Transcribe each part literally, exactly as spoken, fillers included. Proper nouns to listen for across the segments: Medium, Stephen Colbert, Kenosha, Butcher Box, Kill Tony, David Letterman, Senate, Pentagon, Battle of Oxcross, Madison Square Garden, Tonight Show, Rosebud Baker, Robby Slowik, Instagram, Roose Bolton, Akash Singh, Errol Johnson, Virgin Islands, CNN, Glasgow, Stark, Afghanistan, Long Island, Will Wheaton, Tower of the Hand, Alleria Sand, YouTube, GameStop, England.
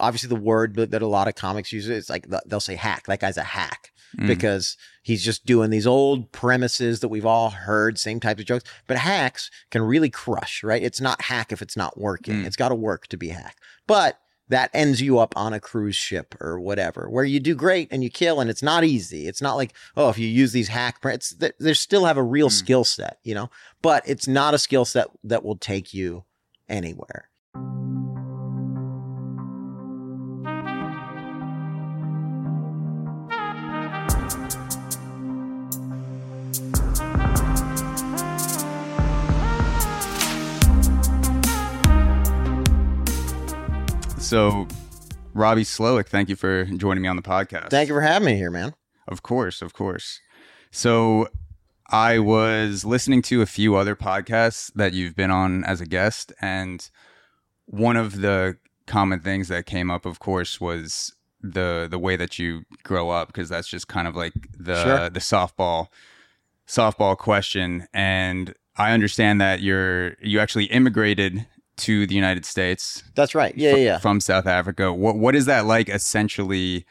obviously the word that a lot of comics use, it's like they'll say hack. That guy's a hack mm. because he's just doing these old premises that we've all heard, same types of jokes. But hacks can really crush, right? It's not hack if it's not working. Mm. It's got to work to be hack. But that ends you up on a cruise ship or whatever, where you do great and you kill, and it's not easy. It's not like, oh, if you use these hack prints, they, they still have a real mm. skill set, you know, but it's not a skill set that will take you anywhere. So, Robby Slowik, thank you for joining me on the podcast. Thank you for having me here, man. Of course, of course. So, I was listening to a few other podcasts that you've been on as a guest, and one of the common things that came up, of course, was the the way that you grow up, because that's just kind of like the sure. the softball softball question. And I understand that you're you actually immigrated to the United States. That's right. Yeah, f- yeah. From South Africa. What what is that like, essentially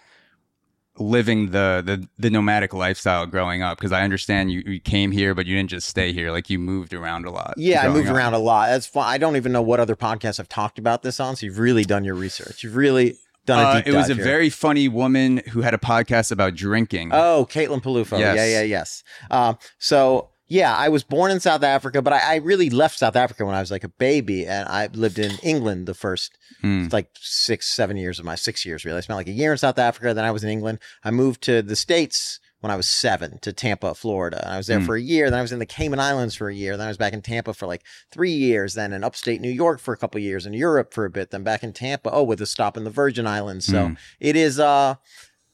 living the the, the nomadic lifestyle growing up? Because I understand you, you came here, but you didn't just stay here. Like, you moved around a lot. Yeah, I moved up. around a lot. That's fun. I don't even know what other podcasts I've talked about this on. So you've really done your research. You've really done a deep uh, It was a here. very funny woman who had a podcast about drinking. Oh, Caitlin Peluffo. Yes. Yeah, yeah, yes. Uh, so. Yeah, I was born in South Africa, but I, I really left South Africa when I was like a baby, and I lived in England the first mm. like six, seven years of my six years, really. I spent like a year in South Africa, then I was in England. I moved to the States when I was seven, to Tampa, Florida. And I was there mm. for a year. Then I was in the Cayman Islands for a year. Then I was back in Tampa for like three years. Then in upstate New York for a couple of years, in Europe for a bit. Then back in Tampa, oh, with a stop in the Virgin Islands. So mm. it is, uh,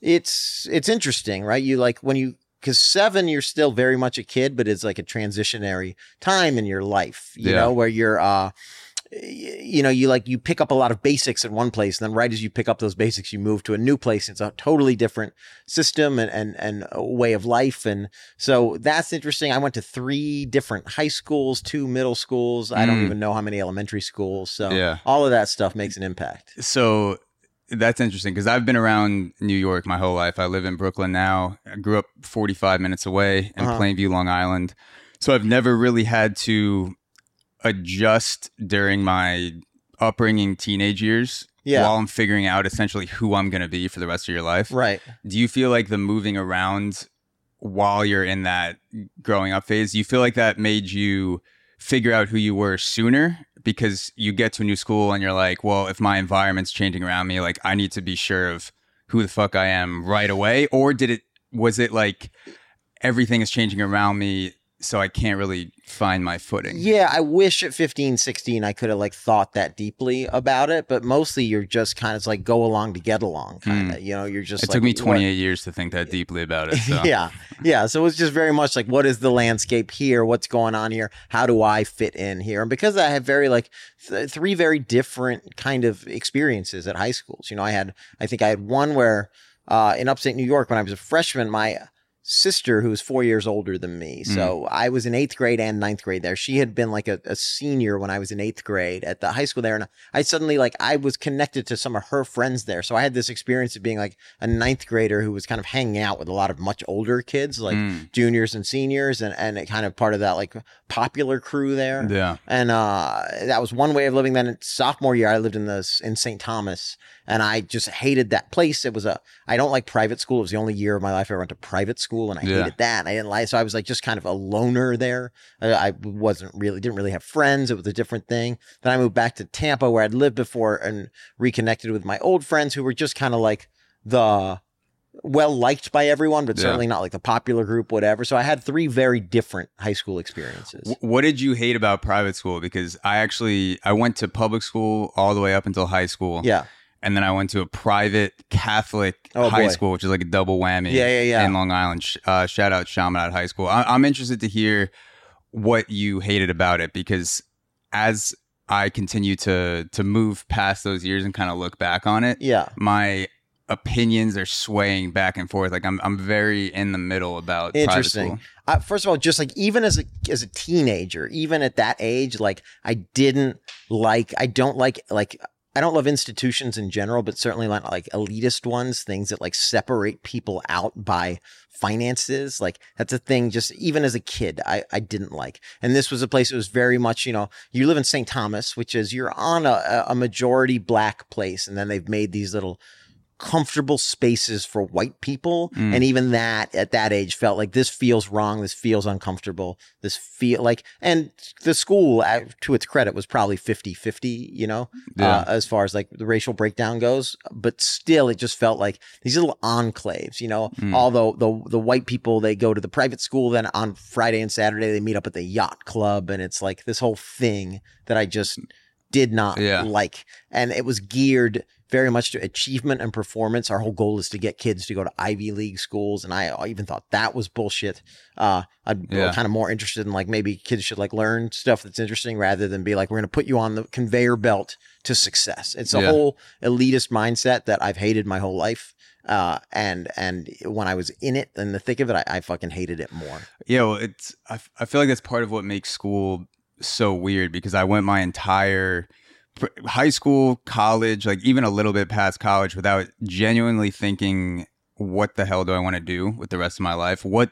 it's it's interesting, right? You like when you. Because seven, you're still very much a kid, but it's like a transitionary time in your life, you yeah. know, where you're, uh, you know, you like you pick up a lot of basics in one place. And then right as you pick up those basics, you move to a new place. It's a totally different system and, and, and a way of life. And so that's interesting. I went to three different high schools, two middle schools. Mm. I don't even know how many elementary schools. So yeah. all of that stuff makes an impact. So that's interesting, because I've been around New York my whole life. I live in Brooklyn now. I grew up forty-five minutes away in uh-huh. Plainview, Long Island. So I've never really had to adjust during my upbringing, teenage years, yeah. while I'm figuring out essentially who I'm going to be for the rest of your life. Right. Do you feel like the moving around while you're in that growing up phase, do you feel like that made you figure out who you were sooner? Because you get to a new school and you're like, well, if my environment's changing around me, like I need to be sure of who the fuck I am right away. Or did it, was it like everything is changing around me, so I can't really find my footing? Yeah, I wish at fifteen, sixteen, I could have like thought that deeply about it. But mostly you're just kind of like go along to get along. Kind of, mm. you know, you're just it like, took me twenty-eight what? years to think that deeply about it. So. yeah. Yeah. So it's just very much like, what is the landscape here? What's going on here? How do I fit in here? And because I had very like th- three very different kind of experiences at high schools. You know, I had, I think I had one where uh, in upstate New York when I was a freshman, my sister who was four years older than me. So mm. I was in eighth grade and ninth grade there. She had been like a, a senior when I was in eighth grade at the high school there. And I suddenly like, I was connected to some of her friends there. So I had this experience of being like a ninth grader who was kind of hanging out with a lot of much older kids, like mm. juniors and seniors, and, and it kind of part of that like popular crew there. Yeah. And uh, that was one way of living. Then in sophomore year, I lived in the, in Saint Thomas, and I just hated that place. It was a, I don't like private school. It was the only year of my life I went to private school. And I yeah. hated that. I didn't like, so I was like just kind of a loner there. I, I wasn't really, didn't really have friends. It was a different thing. Then I moved back to Tampa where I'd lived before and reconnected with my old friends who were just kind of like the well liked by everyone, but yeah. certainly not like the popular group, whatever. So I had three very different high school experiences. What did you hate about private school? Because I actually, I went to public school all the way up until high school. Yeah. And then I went to a private Catholic oh, high boy. school, which is like a double whammy yeah, yeah, yeah. in Long Island. Uh, shout out Chaminade High School. I- I'm interested to hear what you hated about it, because as I continue to to move past those years and kind of look back on it, yeah. my opinions are swaying back and forth. Like I'm I'm very in the middle about interesting. Private school. Uh, first of all, just like even as a as a teenager, even at that age, like I didn't like I don't like like I don't love institutions in general, but certainly not like elitist ones, things that like separate people out by finances. Like that's a thing just even as a kid, I, I didn't like. And this was a place that was very much, you know, you live in Saint Thomas, which is you're on a, a majority black place. And then they've made these little comfortable spaces for white people. Mm. And even that at that age felt like this feels wrong. This feels uncomfortable. This feel like, and the school to its credit was probably fifty fifty, you know, yeah. uh, as far as like the racial breakdown goes, but still it just felt like these little enclaves, you know, mm. although the, the white people, they go to the private school, then on Friday and Saturday, they meet up at the yacht club. And it's like this whole thing that I just did not yeah. like. And it was geared very much to achievement and performance. Our whole goal is to get kids to go to Ivy League schools. And I even thought that was bullshit. Uh, I'm yeah. kind of more interested in like maybe kids should like learn stuff that's interesting rather than be like, we're going to put you on the conveyor belt to success. It's a yeah. whole elitist mindset that I've hated my whole life. Uh, and and when I was in it, in the thick of it, I, I fucking hated it more. Yeah, well, it's, I, f- I feel like that's part of what makes school so weird because I went my entire high school, college, like even a little bit past college without genuinely thinking, what the hell do I want to do with the rest of my life? What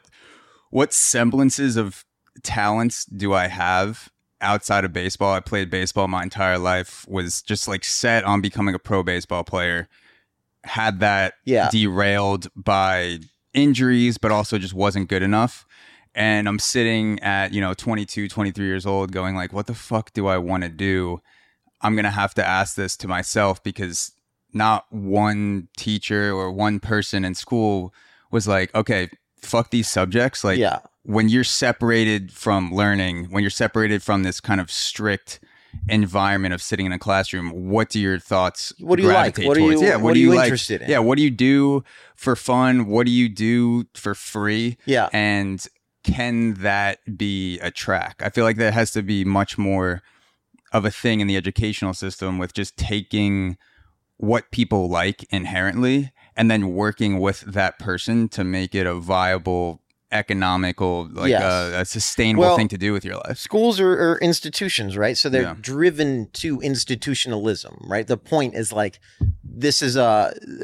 what semblances of talents do I have outside of baseball? I played baseball my entire life, was just like set on becoming a pro baseball player, had that yeah. derailed by injuries, but also just wasn't good enough. And I'm sitting at, you know, twenty-two, twenty-three years old going like, what the fuck do I want to do? I'm going to have to ask this to myself because not one teacher or one person in school was like, okay, fuck these subjects. Like yeah. when you're separated from learning, when you're separated from this kind of strict environment of sitting in a classroom, what do your thoughts what do you like what are you, yeah, what what do you, are you like? Interested in? Yeah, what do you do for fun? What do you do for free? Yeah. And can that be a track? I feel like that has to be much more of a thing in the educational system with just taking what people like inherently and then working with that person to make it a viable, economical, like yes. a, a sustainable well, thing to do with your life. Schools are, are institutions, right? So they're yeah. driven to institutionalism, right? The point is like, this is a,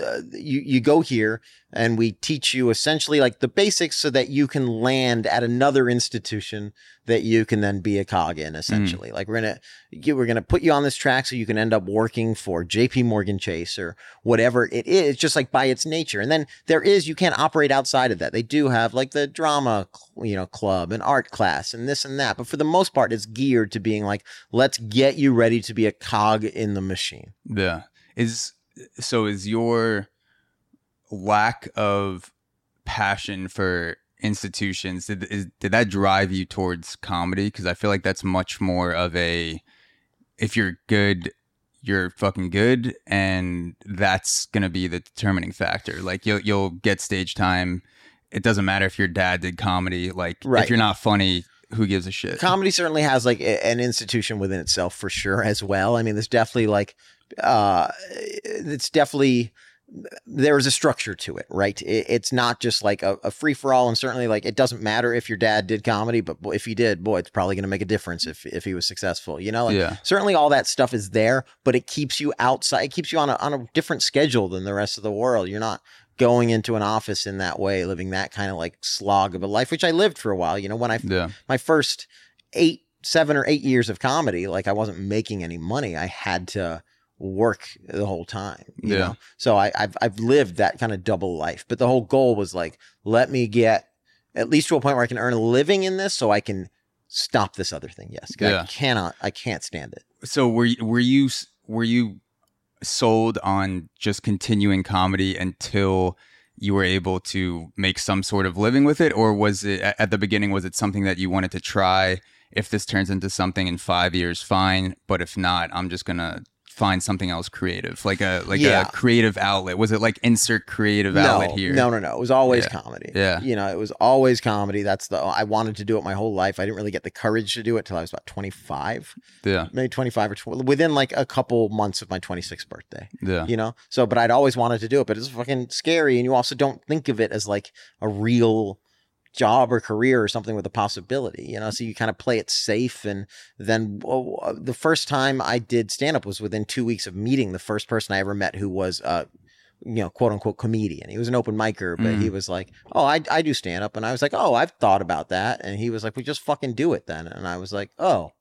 uh, you, you go here and we teach you essentially like the basics so that you can land at another institution that you can then be a cog in essentially. Mm. Like we're going to, we're going to put you on this track so you can end up working for J P Morgan Chase or whatever it is. It's just like by its nature. And then there is, you can't operate outside of that. They do have like the drama, you know, club and art class and this and that. But for the most part, it's geared to being like, let's get you ready to be a cog in the machine. Yeah. Is, so is your lack of passion for institutions, did, is, did that drive you towards comedy? Because I feel like that's much more of a, if you're good, you're fucking good. And that's going to be the determining factor. Like you'll, you'll get stage time. It doesn't matter if your dad did comedy. Like right. if you're not funny, who gives a shit? Comedy certainly has like a, an institution within itself for sure as well. I mean, there's definitely like, uh, it's definitely, there is a structure to it, right? It, it's not just like a, a free for all. And certainly like, it doesn't matter if your dad did comedy, but if he did, boy, it's probably going to make a difference if, if he was successful, you know, like, yeah. certainly all that stuff is there, but it keeps you outside. It keeps you on a, on a different schedule than the rest of the world. You're not going into an office in that way, living that kind of like slog of a life, which I lived for a while. You know, when I, yeah. my first eight, seven or eight years of comedy, like I wasn't making any money. I had to work the whole time, you yeah. know? So I, I've, I've lived that kind of double life, but the whole goal was like, let me get at least to a point where I can earn a living in this so I can stop this other thing. Yes. Cause yeah. I cannot, I can't stand it. So were you, were you, were you sold on just continuing comedy until you were able to make some sort of living with it? Or was it at the beginning, was it something that you wanted to try? If this turns into something in five years, fine. But if not, I'm just going to find something else creative, like a like yeah. a creative outlet. Was it like insert creative no, outlet here? No, no, no. It was always yeah. comedy. Yeah. You know, it was always comedy. That's the, I wanted to do it my whole life. I didn't really get the courage to do it till I was about twenty-five. Yeah. Maybe twenty-five or tw- within like a couple months of my twenty-sixth birthday. Yeah. You know? So, but I'd always wanted to do it, but it's fucking scary. And you also don't think of it as like a real job or career or something with a possibility, you know, so you kind of play it safe. And then well, the first time I did stand up was within two weeks of meeting the first person I ever met who was uh you know, quote unquote comedian. He was an open micer, but mm. he was like, oh, I, I do stand up. And I was like, oh, I've thought about that. And he was like, we just fucking do it then. And I was like, oh,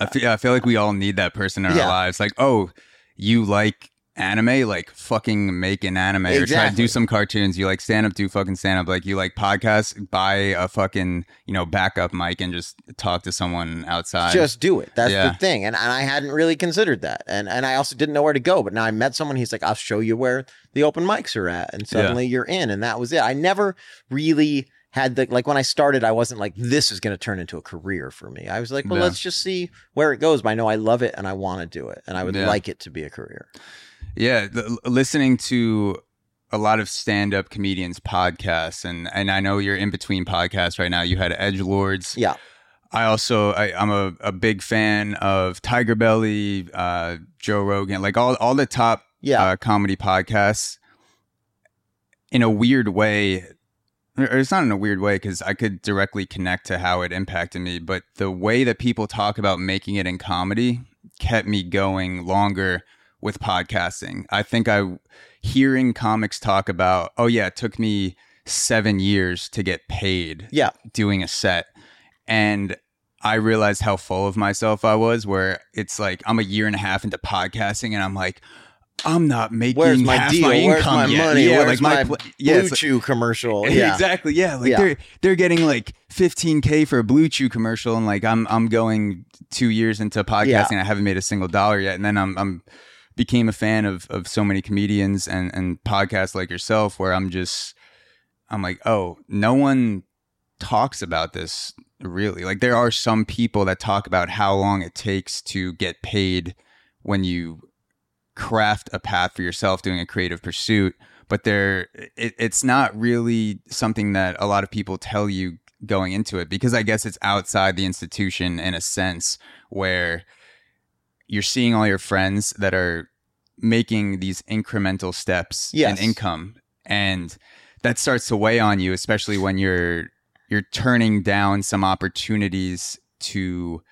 I feel, I feel like we all need that person in yeah. our lives. Like, oh, you like anime, like fucking make an anime exactly. or try to do some cartoons. You like stand up, do fucking stand up. Like you like podcasts, buy a fucking, you know, backup mic and just talk to someone outside. Just do it. That's yeah. the thing. And, and I hadn't really considered that. And and I also didn't know where to go. But now I met someone. He's like, I'll show you where the open mics are at. And suddenly yeah. you're in. And that was it. I never really had the, like when I started, I wasn't like, this is going to turn into a career for me. I was like, well, yeah. let's just see where it goes. But I know I love it and I want to do it. And I would yeah. like it to be a career. Yeah, the, listening to a lot of stand-up comedians' podcasts, and, and I know you're in between podcasts right now. You had Edgelords. Yeah. I also, I, I'm a, a big fan of Tiger Belly, uh, Joe Rogan, like all, all the top yeah. uh, comedy podcasts. In a weird way, or it's not in a weird way because I could directly connect to how it impacted me, but the way that people talk about making it in comedy kept me going longer with podcasting. I think I hearing comics talk about, oh yeah, it took me seven years to get paid yeah. doing a set. And I realized how full of myself I was, where it's like, I'm a year and a half into podcasting and I'm like, I'm not making Where's my half deal? my income Where's my yet. money? Yeah, Where's like my, my yeah, Blue Chew like, commercial? Yeah. Exactly. Yeah. Like yeah. they're they're getting like fifteen K for a Blue Chew commercial. And like, I'm, I'm going two years into podcasting. Yeah. I haven't made a single dollar yet. And then I'm, I'm, became a fan of of so many comedians and, and podcasts like yourself, where I'm just, I'm like, oh, no one talks about this really. Like there are some people that talk about how long it takes to get paid when you craft a path for yourself doing a creative pursuit, but there, it, it's not really something that a lot of people tell you going into it, because I guess it's outside the institution in a sense where you're seeing all your friends that are making these incremental steps yes. in income. And that starts to weigh on you, especially when you're you're turning down some opportunities to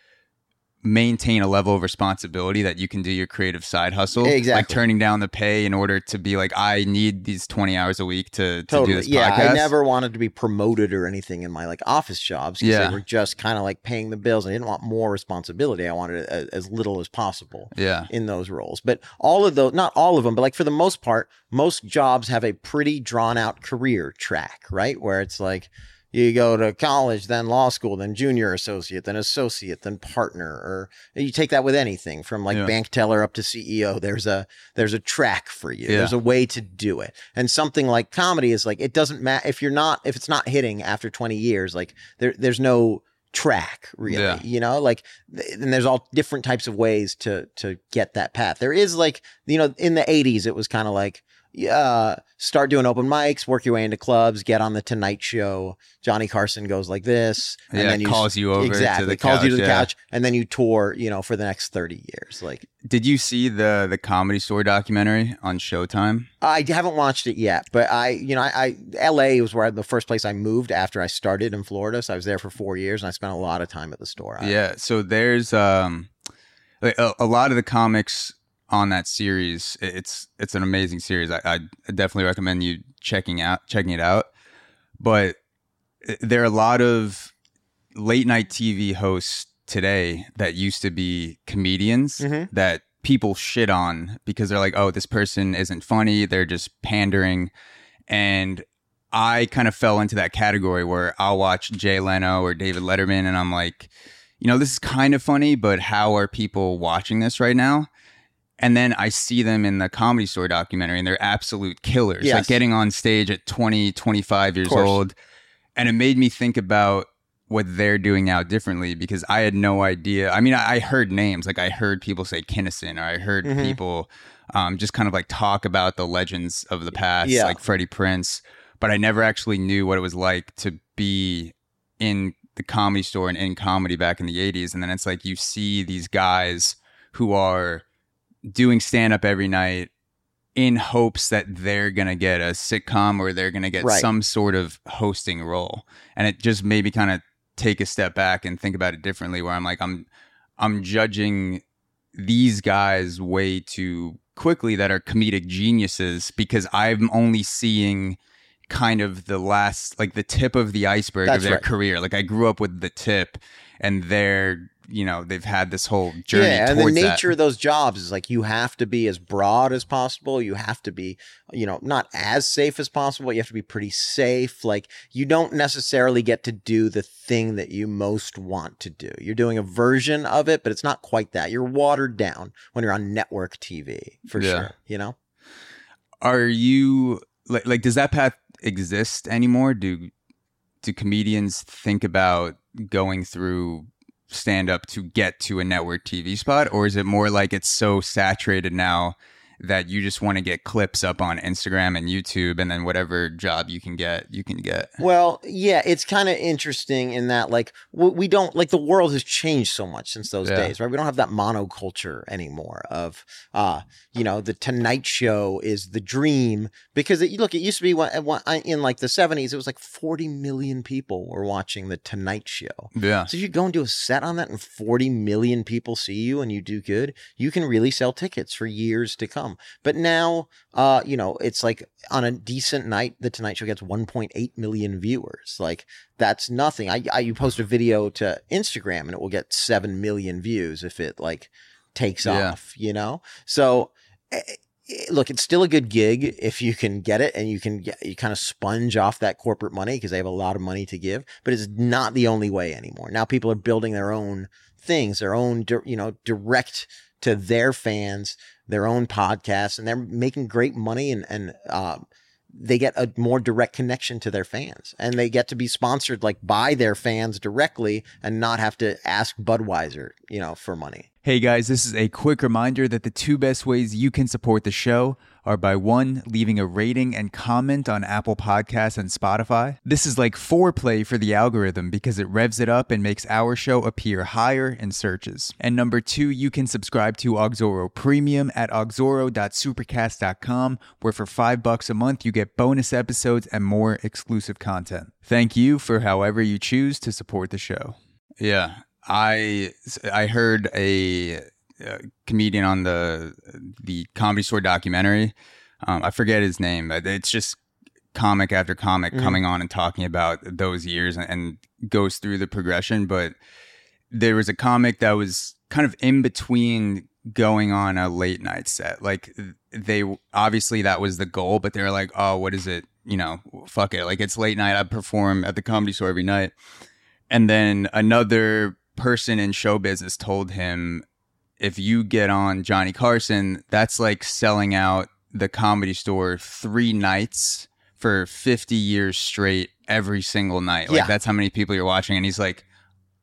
maintain a level of responsibility that you can do your creative side hustle. Exactly. Like turning down the pay in order to be like, I need these twenty hours a week to, to totally. do this yeah, podcast. I never wanted to be promoted or anything in my like office jobs because yeah. they were just kind of like paying the bills. I didn't want more responsibility. I wanted a, as little as possible yeah. in those roles. But all of those, not all of them, but like for the most part, most jobs have a pretty drawn out career track, right? Where it's like, you go to college, then law school, then junior associate, then associate, then partner, or you take that with anything from like yeah. bank teller up to C E O. There's a there's a track for you. Yeah. There's a way to do it. And something like comedy is like, it doesn't matter if you're not if it's not hitting after twenty years, like there there's no track really, yeah. you know, like, and there's all different types of ways to to get that path. There is like, you know, in the eighties, it was kind of like, yeah, start doing open mics, work your way into clubs, get on the Tonight Show. Johnny Carson goes like this, and yeah, then you, calls you over exactly, to the calls couch, you to the yeah. couch, and then you tour, you know, for the next thirty years. Like, did you see the the Comedy Store documentary on Showtime? I haven't watched it yet, but I, you know, I, I L A was where I, the first place I moved after I started in Florida, so I was there for four years, and I spent a lot of time at the store. I, yeah, so there's um, a, a lot of the comics on that series. It's it's an amazing series. I, I definitely recommend you checking out checking it out. But there are a lot of late night T V hosts today that used to be comedians mm-hmm. that people shit on because they're like, oh, this person isn't funny. They're just pandering. And I kind of fell into that category where I'll watch Jay Leno or David Letterman and I'm like, you know, this is kind of funny, but how are people watching this right now? And then I see them in the Comedy Store documentary and they're absolute killers. Yes. Like getting on stage at twenty, twenty-five years old. And it made me think about what they're doing now differently, because I had no idea. I mean, I, I heard names. Like I heard people say Kinnison, or I heard mm-hmm. people um, just kind of like talk about the legends of the past, yeah. like Freddie Prinze. But I never actually knew what it was like to be in the Comedy Store and in comedy back in the eighties. And then it's like you see these guys who are doing stand-up every night in hopes that they're going to get a sitcom or they're going to get right. some sort of hosting role. And it just made me kind of take a step back and think about it differently, where I'm like, I'm, I'm judging these guys way too quickly that are comedic geniuses, because I'm only seeing kind of the last, like the tip of the iceberg That's of their right. career. Like I grew up with the tip, and they're, you know, they've had this whole journey. Yeah, and the nature that. of those jobs is like, you have to be as broad as possible. You have to be, you know, not as safe as possible. You have to be pretty safe. Like you don't necessarily get to do the thing that you most want to do. You're doing a version of it, but it's not quite that. You're watered down when you're on network T V for yeah. sure. You know, are you like, like, does that path exist anymore? Do, do comedians think about going through stand up to get to a network T V spot, or is it more like it's so saturated now that you just want to get clips up on Instagram and YouTube, and then whatever job you can get, you can get? Well, yeah, it's kind of interesting in that, like, we don't, like, the world has changed so much since those yeah. days, right? We don't have that monoculture anymore of, uh, you know, the Tonight Show is the dream, because it, look, it used to be when, when, in like the seventies, it was like forty million people were watching the Tonight Show. Yeah. So you go and do a set on that and forty million people see you and you do good, you can really sell tickets for years to come. But now, uh, you know, it's like on a decent night, the Tonight Show gets one point eight million viewers. Like that's nothing. I, I you post a video to Instagram and it will get seven million views if it like takes yeah. off, you know? So look, it's still a good gig if you can get it, and you can get, you kind of sponge off that corporate money because they have a lot of money to give, but it's not the only way anymore. Now people are building their own things, their own, you know, direct to their fans, their own podcasts, and they're making great money, and, and uh, they get a more direct connection to their fans, and they get to be sponsored like by their fans directly and not have to ask Budweiser, you know, for money. Hey guys, this is a quick reminder that the two best ways you can support the show are by one, leaving a rating and comment on Apple Podcasts and Spotify. This is like foreplay for the algorithm because it revs it up and makes our show appear higher in searches. And number two, you can subscribe to Auxoro Premium at auxoro dot supercast dot com, where for five bucks a month, you get bonus episodes and more exclusive content. Thank you for however you choose to support the show. Yeah, I, I heard a... Uh, comedian on the the Comedy Store documentary. Um, I forget his name, but it's just comic after comic mm-hmm. coming on and talking about those years, and, and goes through the progression. But there was a comic that was kind of in between going on a late night set. Like they obviously that was the goal, but they were like, oh, what is it? You know, fuck it. Like it's late night. I perform at the Comedy Store every night. And then another person in show business told him, if you get on Johnny Carson, that's like selling out the Comedy Store three nights for fifty years straight every single night. Like yeah. that's how many people you're watching. And he's like,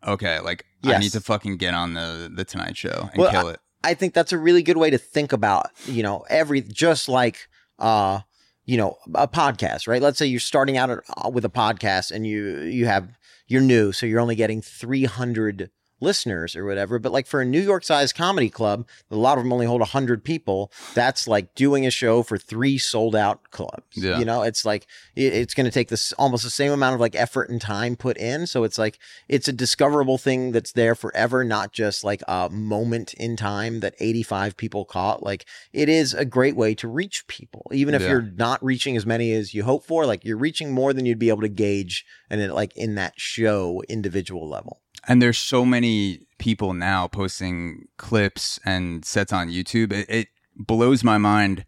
okay, like yes. I need to fucking get on the, the Tonight Show and well, kill it. I, I think that's a really good way to think about, you know, every, just like, uh, you know, a podcast, right? Let's say you're starting out with a podcast and you, you have, you're new. So you're only getting three hundred listeners or whatever, but like for a New York sized comedy club, a lot of them only hold one hundred people. That's like doing a show for three sold out clubs. Yeah. You know, it's like it, it's going to take this almost the same amount of like effort and time put in. So it's like it's a discoverable thing that's there forever, not just like a moment in time that eighty-five people caught. Like it is a great way to reach people, even if yeah. you're not reaching as many as you hope for. Like you're reaching more than you'd be able to gauge, and it, like in that show individual level. And there's so many people now posting clips and sets on YouTube. It, it blows my mind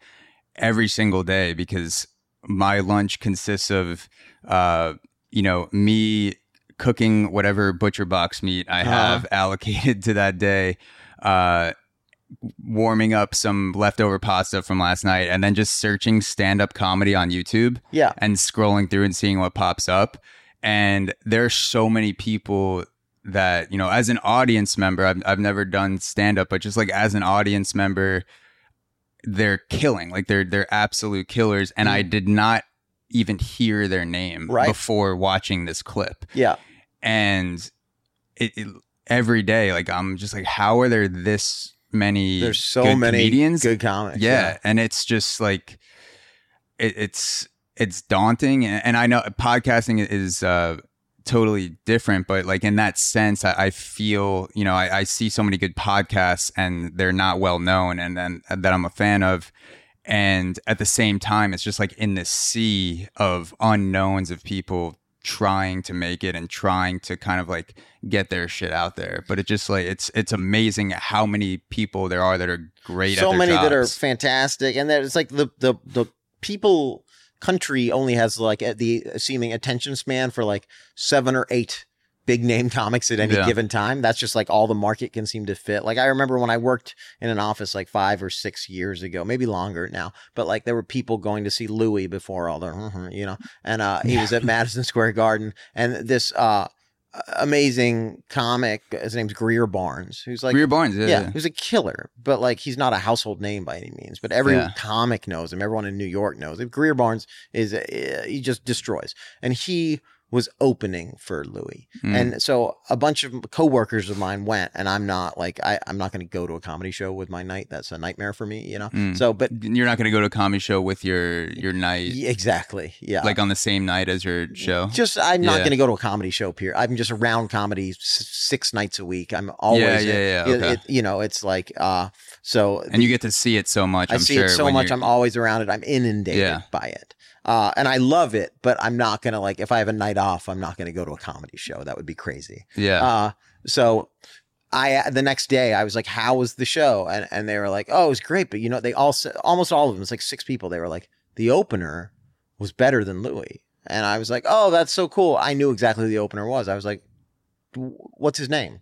every single day, because my lunch consists of, uh, you know, me cooking whatever butcher box meat I have uh-huh. allocated to that day, uh, warming up some leftover pasta from last night, and then just searching stand-up comedy on YouTube yeah. and scrolling through and seeing what pops up. And there's so many people that, you know, as an audience member, I've I've never done stand up, but just like as an audience member, they're killing, like they're they're absolute killers, and mm. I did not even hear their name right. before watching this clip. Yeah, and it, it every day, like I'm just like, how are there this many there's so good many comedians. good comics. Yeah, yeah. And it's just like it, it's it's daunting. And, and I know podcasting is uh, totally different, but like in that sense, I, I feel, you know, I, I see so many good podcasts and they're not well known, and then that I'm a fan of. And at the same time, it's just like in this sea of unknowns of people trying to make it and trying to kind of like get their shit out there. But it just like it's it's amazing how many people there are that are great. So at their many jobs. That are fantastic, and that it's like the the the people country only has like the seeming attention span for like seven or eight big name comics at any yeah. given time. That's just like all the market can seem to fit. Like I remember when I worked in an office like five or six years ago, maybe longer now, but like there were people going to see Louis before all the, you know, and uh, he yeah. was at Madison Square Garden, and this uh, amazing comic, his name's Greer Barnes, who's like Greer Barnes, yeah, yeah, yeah, who's a killer, but like he's not a household name by any means, but every yeah. comic knows him. Everyone in New York knows him. Greer Barnes is uh, he just destroys, and he was opening for Louis. Mm. And so a bunch of coworkers of mine went, and I'm not like, I, I'm not going to go to a comedy show with my night. That's a nightmare for me, you know? Mm. So, but you're not going to go to a comedy show with your, your night. Exactly. Yeah. Like on the same night as your show. Just, I'm not yeah. going to go to a comedy show here. I'm just around comedy s- six nights a week. I'm always, yeah, yeah, yeah, it, okay. it, you know, it's like, uh, so. And the, you get to see it so much. I I'm see sure, it so much. You're... I'm always around it. I'm inundated yeah. by it. Uh, and I love it, but I'm not going to like, if I have a night off, I'm not going to go to a comedy show. That would be crazy. Yeah. Uh, so I, the next day I was like, how was the show? And and they were like, oh, it was great. But you know, they all, almost all of them, it's like six people. They were like, the opener was better than Louis. And I was like, oh, that's so cool. I knew exactly who the opener was. I was like, what's his name?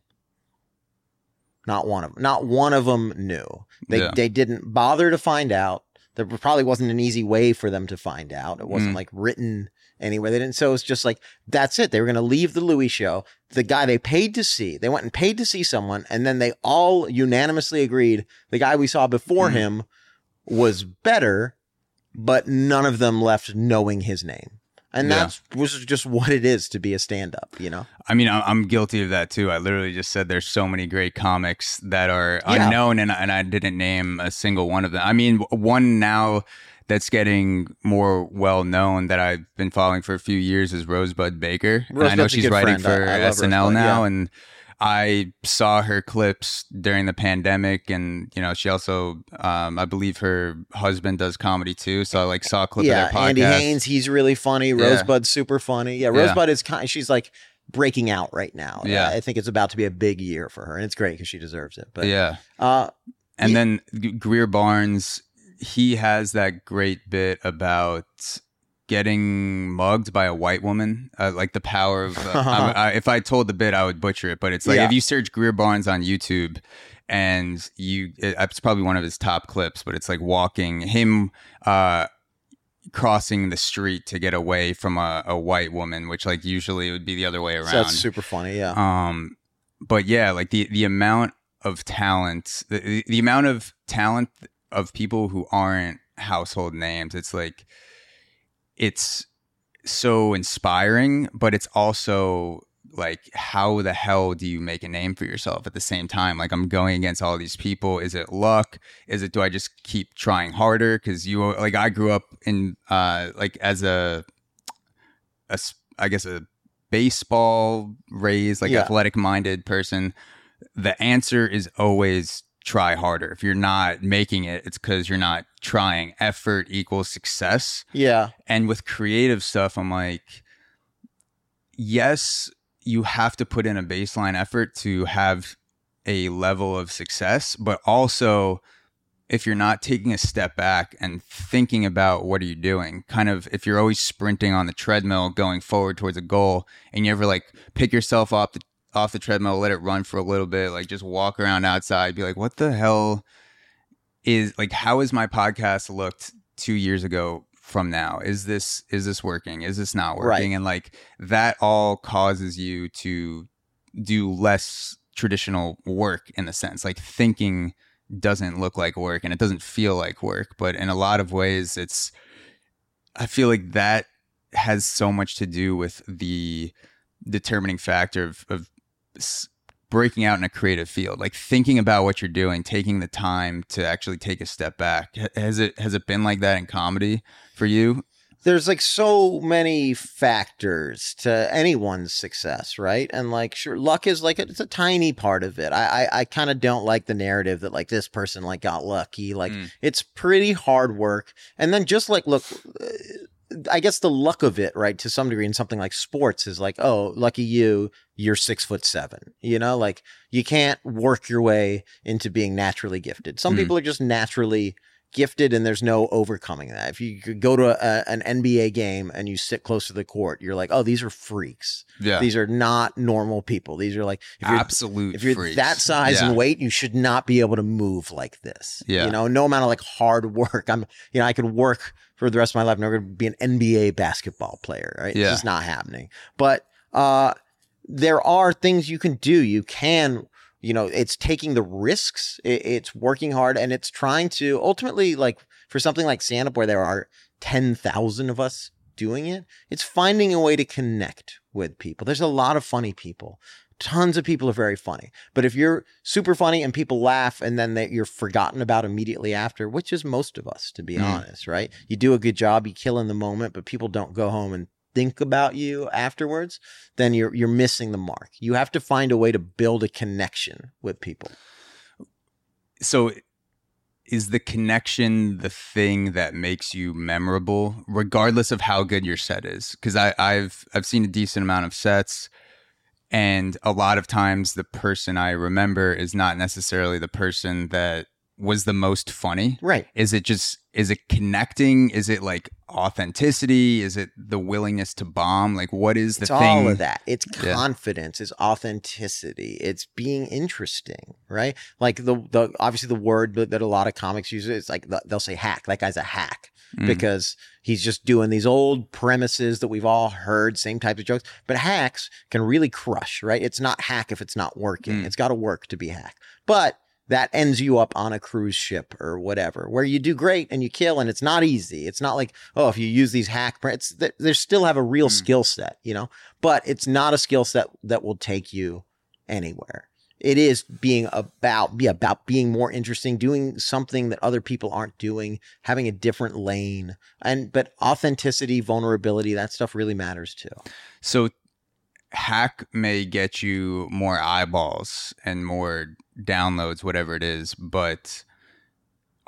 Not one of them, not one of them knew. They yeah. they didn't bother to find out. There probably wasn't an easy way for them to find out. It wasn't mm. like written anywhere. They didn't. So it's just like, that's it. They were going to leave the Louis show. The guy they paid to see, they went and paid to see someone. And then they all unanimously agreed the guy we saw before mm. him was better, but none of them left knowing his name. And yeah. that's was just what it is to be a stand-up, you know? I mean, I'm guilty of that, too. I literally just said there's so many great comics that are yeah. unknown, and, and I didn't name a single one of them. I mean, one now that's getting more well-known that I've been following for a few years is Rosebud Baker. And I know she's writing friend. for I, I S N L Rosebud, now, yeah. and I saw her clips during the pandemic, and you know she also, um, I believe her husband does comedy too. So I like saw a clip yeah, of their podcast. Andy Haynes, he's really funny. Rosebud's yeah. super funny. Yeah, Rosebud yeah. is kind. She's like breaking out right now. Yeah, I think it's about to be a big year for her, and it's great because she deserves it. But yeah, uh, and yeah. then Greer Barnes, he has that great bit about getting mugged by a white woman, uh, like the power of, uh, I, I, if I told the bit, I would butcher it, but it's like, yeah. if you search Greer Barnes on YouTube and you, it, it's probably one of his top clips, but it's like walking him, uh, crossing the street to get away from a, a white woman, which like usually it would be the other way around. So that's super funny. Yeah. Um, but yeah, like the, the amount of talent, the, the amount of talent of people who aren't household names, it's like, it's so inspiring, but it's also like, how the hell do you make a name for yourself at the same time? Like, I'm going against all these people. Is it luck? Is it, do I just keep trying harder? Cause you like, I grew up in, uh, like as a, a I guess a baseball raised, like yeah. athletic minded person. The answer is always try harder. If you're not making it, it's because you're not trying. Effort equals success. Yeah. And with creative stuff, I'm like, yes, you have to put in a baseline effort to have a level of success, but also if you're not taking a step back and thinking about what are you doing, kind of if you're always sprinting on the treadmill going forward towards a goal, and you ever like pick yourself up the off the treadmill, let it run for a little bit, like just walk around outside, be like, what the hell is like, how is my podcast looked two years ago from now? Is this, is this working? Is this not working? Right. And like that all causes you to do less traditional work in the sense, like thinking doesn't look like work and it doesn't feel like work, but in a lot of ways it's, I feel like that has so much to do with the determining factor of, of breaking out in a creative field, like thinking about what you're doing, taking the time to actually take a step back? Has it has it been like that in comedy for you? There's like so many factors to anyone's success, right? And like, sure, luck is like, it's a tiny part of it. I I, I kind of don't like the narrative that like this person like got lucky. Like mm. It's pretty hard work. And then just like, look, I guess the luck of it, right, to some degree in something like sports is like, oh, lucky you, you're six foot seven, you know, like you can't work your way into being naturally gifted. Some mm. people are just naturally gifted and there's no overcoming that. If you go to a, an N B A game and you sit close to the court, you're like, oh, these are freaks. Yeah. These are not normal people. These are like, if you're, absolute if you're freaks. That size yeah. and weight, you should not be able to move like this. Yeah. You know, no amount of like hard work. I'm, you know, I could work for the rest of my life, never going to be an N B A basketball player, right? Yeah. It's just not happening. But uh, there are things you can do. You can, you know, it's taking the risks. It, it's working hard, and it's trying to ultimately, like for something like stand-up where there are ten thousand of us doing it, it's finding a way to connect with people. There's a lot of funny people. Tons of people are very funny. But if you're super funny and people laugh and then they, you're forgotten about immediately after, which is most of us, to be mm. honest, right? You do a good job, you kill in the moment, but people don't go home and think about you afterwards, then you're you're missing the mark. You have to find a way to build a connection with people. So is the connection the thing that makes you memorable, regardless of how good your set is? Because I've I've seen a decent amount of sets. And a lot of times the person I remember is not necessarily the person that was the most funny. Right. Is it just, is it connecting? Is it like authenticity? Is it the willingness to bomb? Like what is the it's thing? It's all of that. It's confidence. Yeah. It's authenticity. It's being interesting, right? Like the, the obviously the word that a lot of comics use, it's like they'll say hack. That guy's a hack. Mm. Because he's just doing these old premises that we've all heard, same types of jokes. But hacks can really crush, right? It's not hack if it's not working. Mm. It's got to work to be hack. But that ends you up on a cruise ship or whatever, where you do great and you kill, and it's not easy. It's not like, oh, if you use these hack prints, they, they still have a real mm. skill set, you know? But it's not a skill set that will take you anywhere. It is being about, be about being more interesting, doing something that other people aren't doing, having a different lane. And but authenticity, vulnerability, that stuff really matters too. So hack may get you more eyeballs and more downloads, whatever it is, but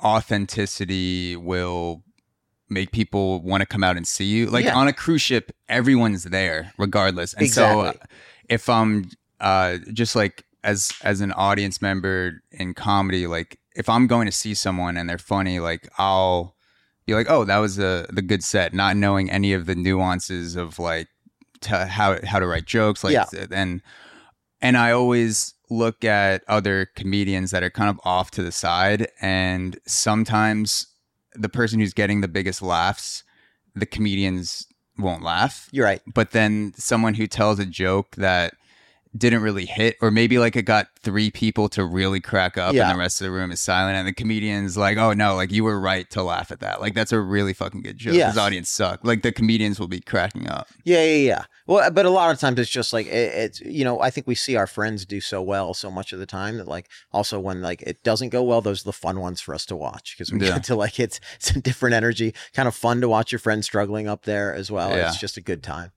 authenticity will make people want to come out and see you. Like yeah. on a cruise ship, everyone's there regardless. And exactly. so if I'm uh, just like, as as an audience member in comedy, like if I'm going to see someone and they're funny, like I'll be like, oh, that was a the good set, not knowing any of the nuances of like t- how how to write jokes, like yeah. and and I always look at other comedians that are kind of off to the side, and sometimes the person who's getting the biggest laughs, the comedians won't laugh. You're right, but then someone who tells a joke that didn't really hit, or maybe like it got three people to really crack up yeah. and the rest of the room is silent, and the comedian's like, oh no, like you were right to laugh at that, like that's a really fucking good joke. Yes. His audience sucked, like the comedians will be cracking up. Yeah yeah yeah well, but a lot of times it's just like it, it's you know, I think we see our friends do so well so much of the time that like also when like it doesn't go well, those are the fun ones for us to watch because we yeah. get to like it's it's a different energy, kind of fun to watch your friends struggling up there as well. yeah. It's just a good time.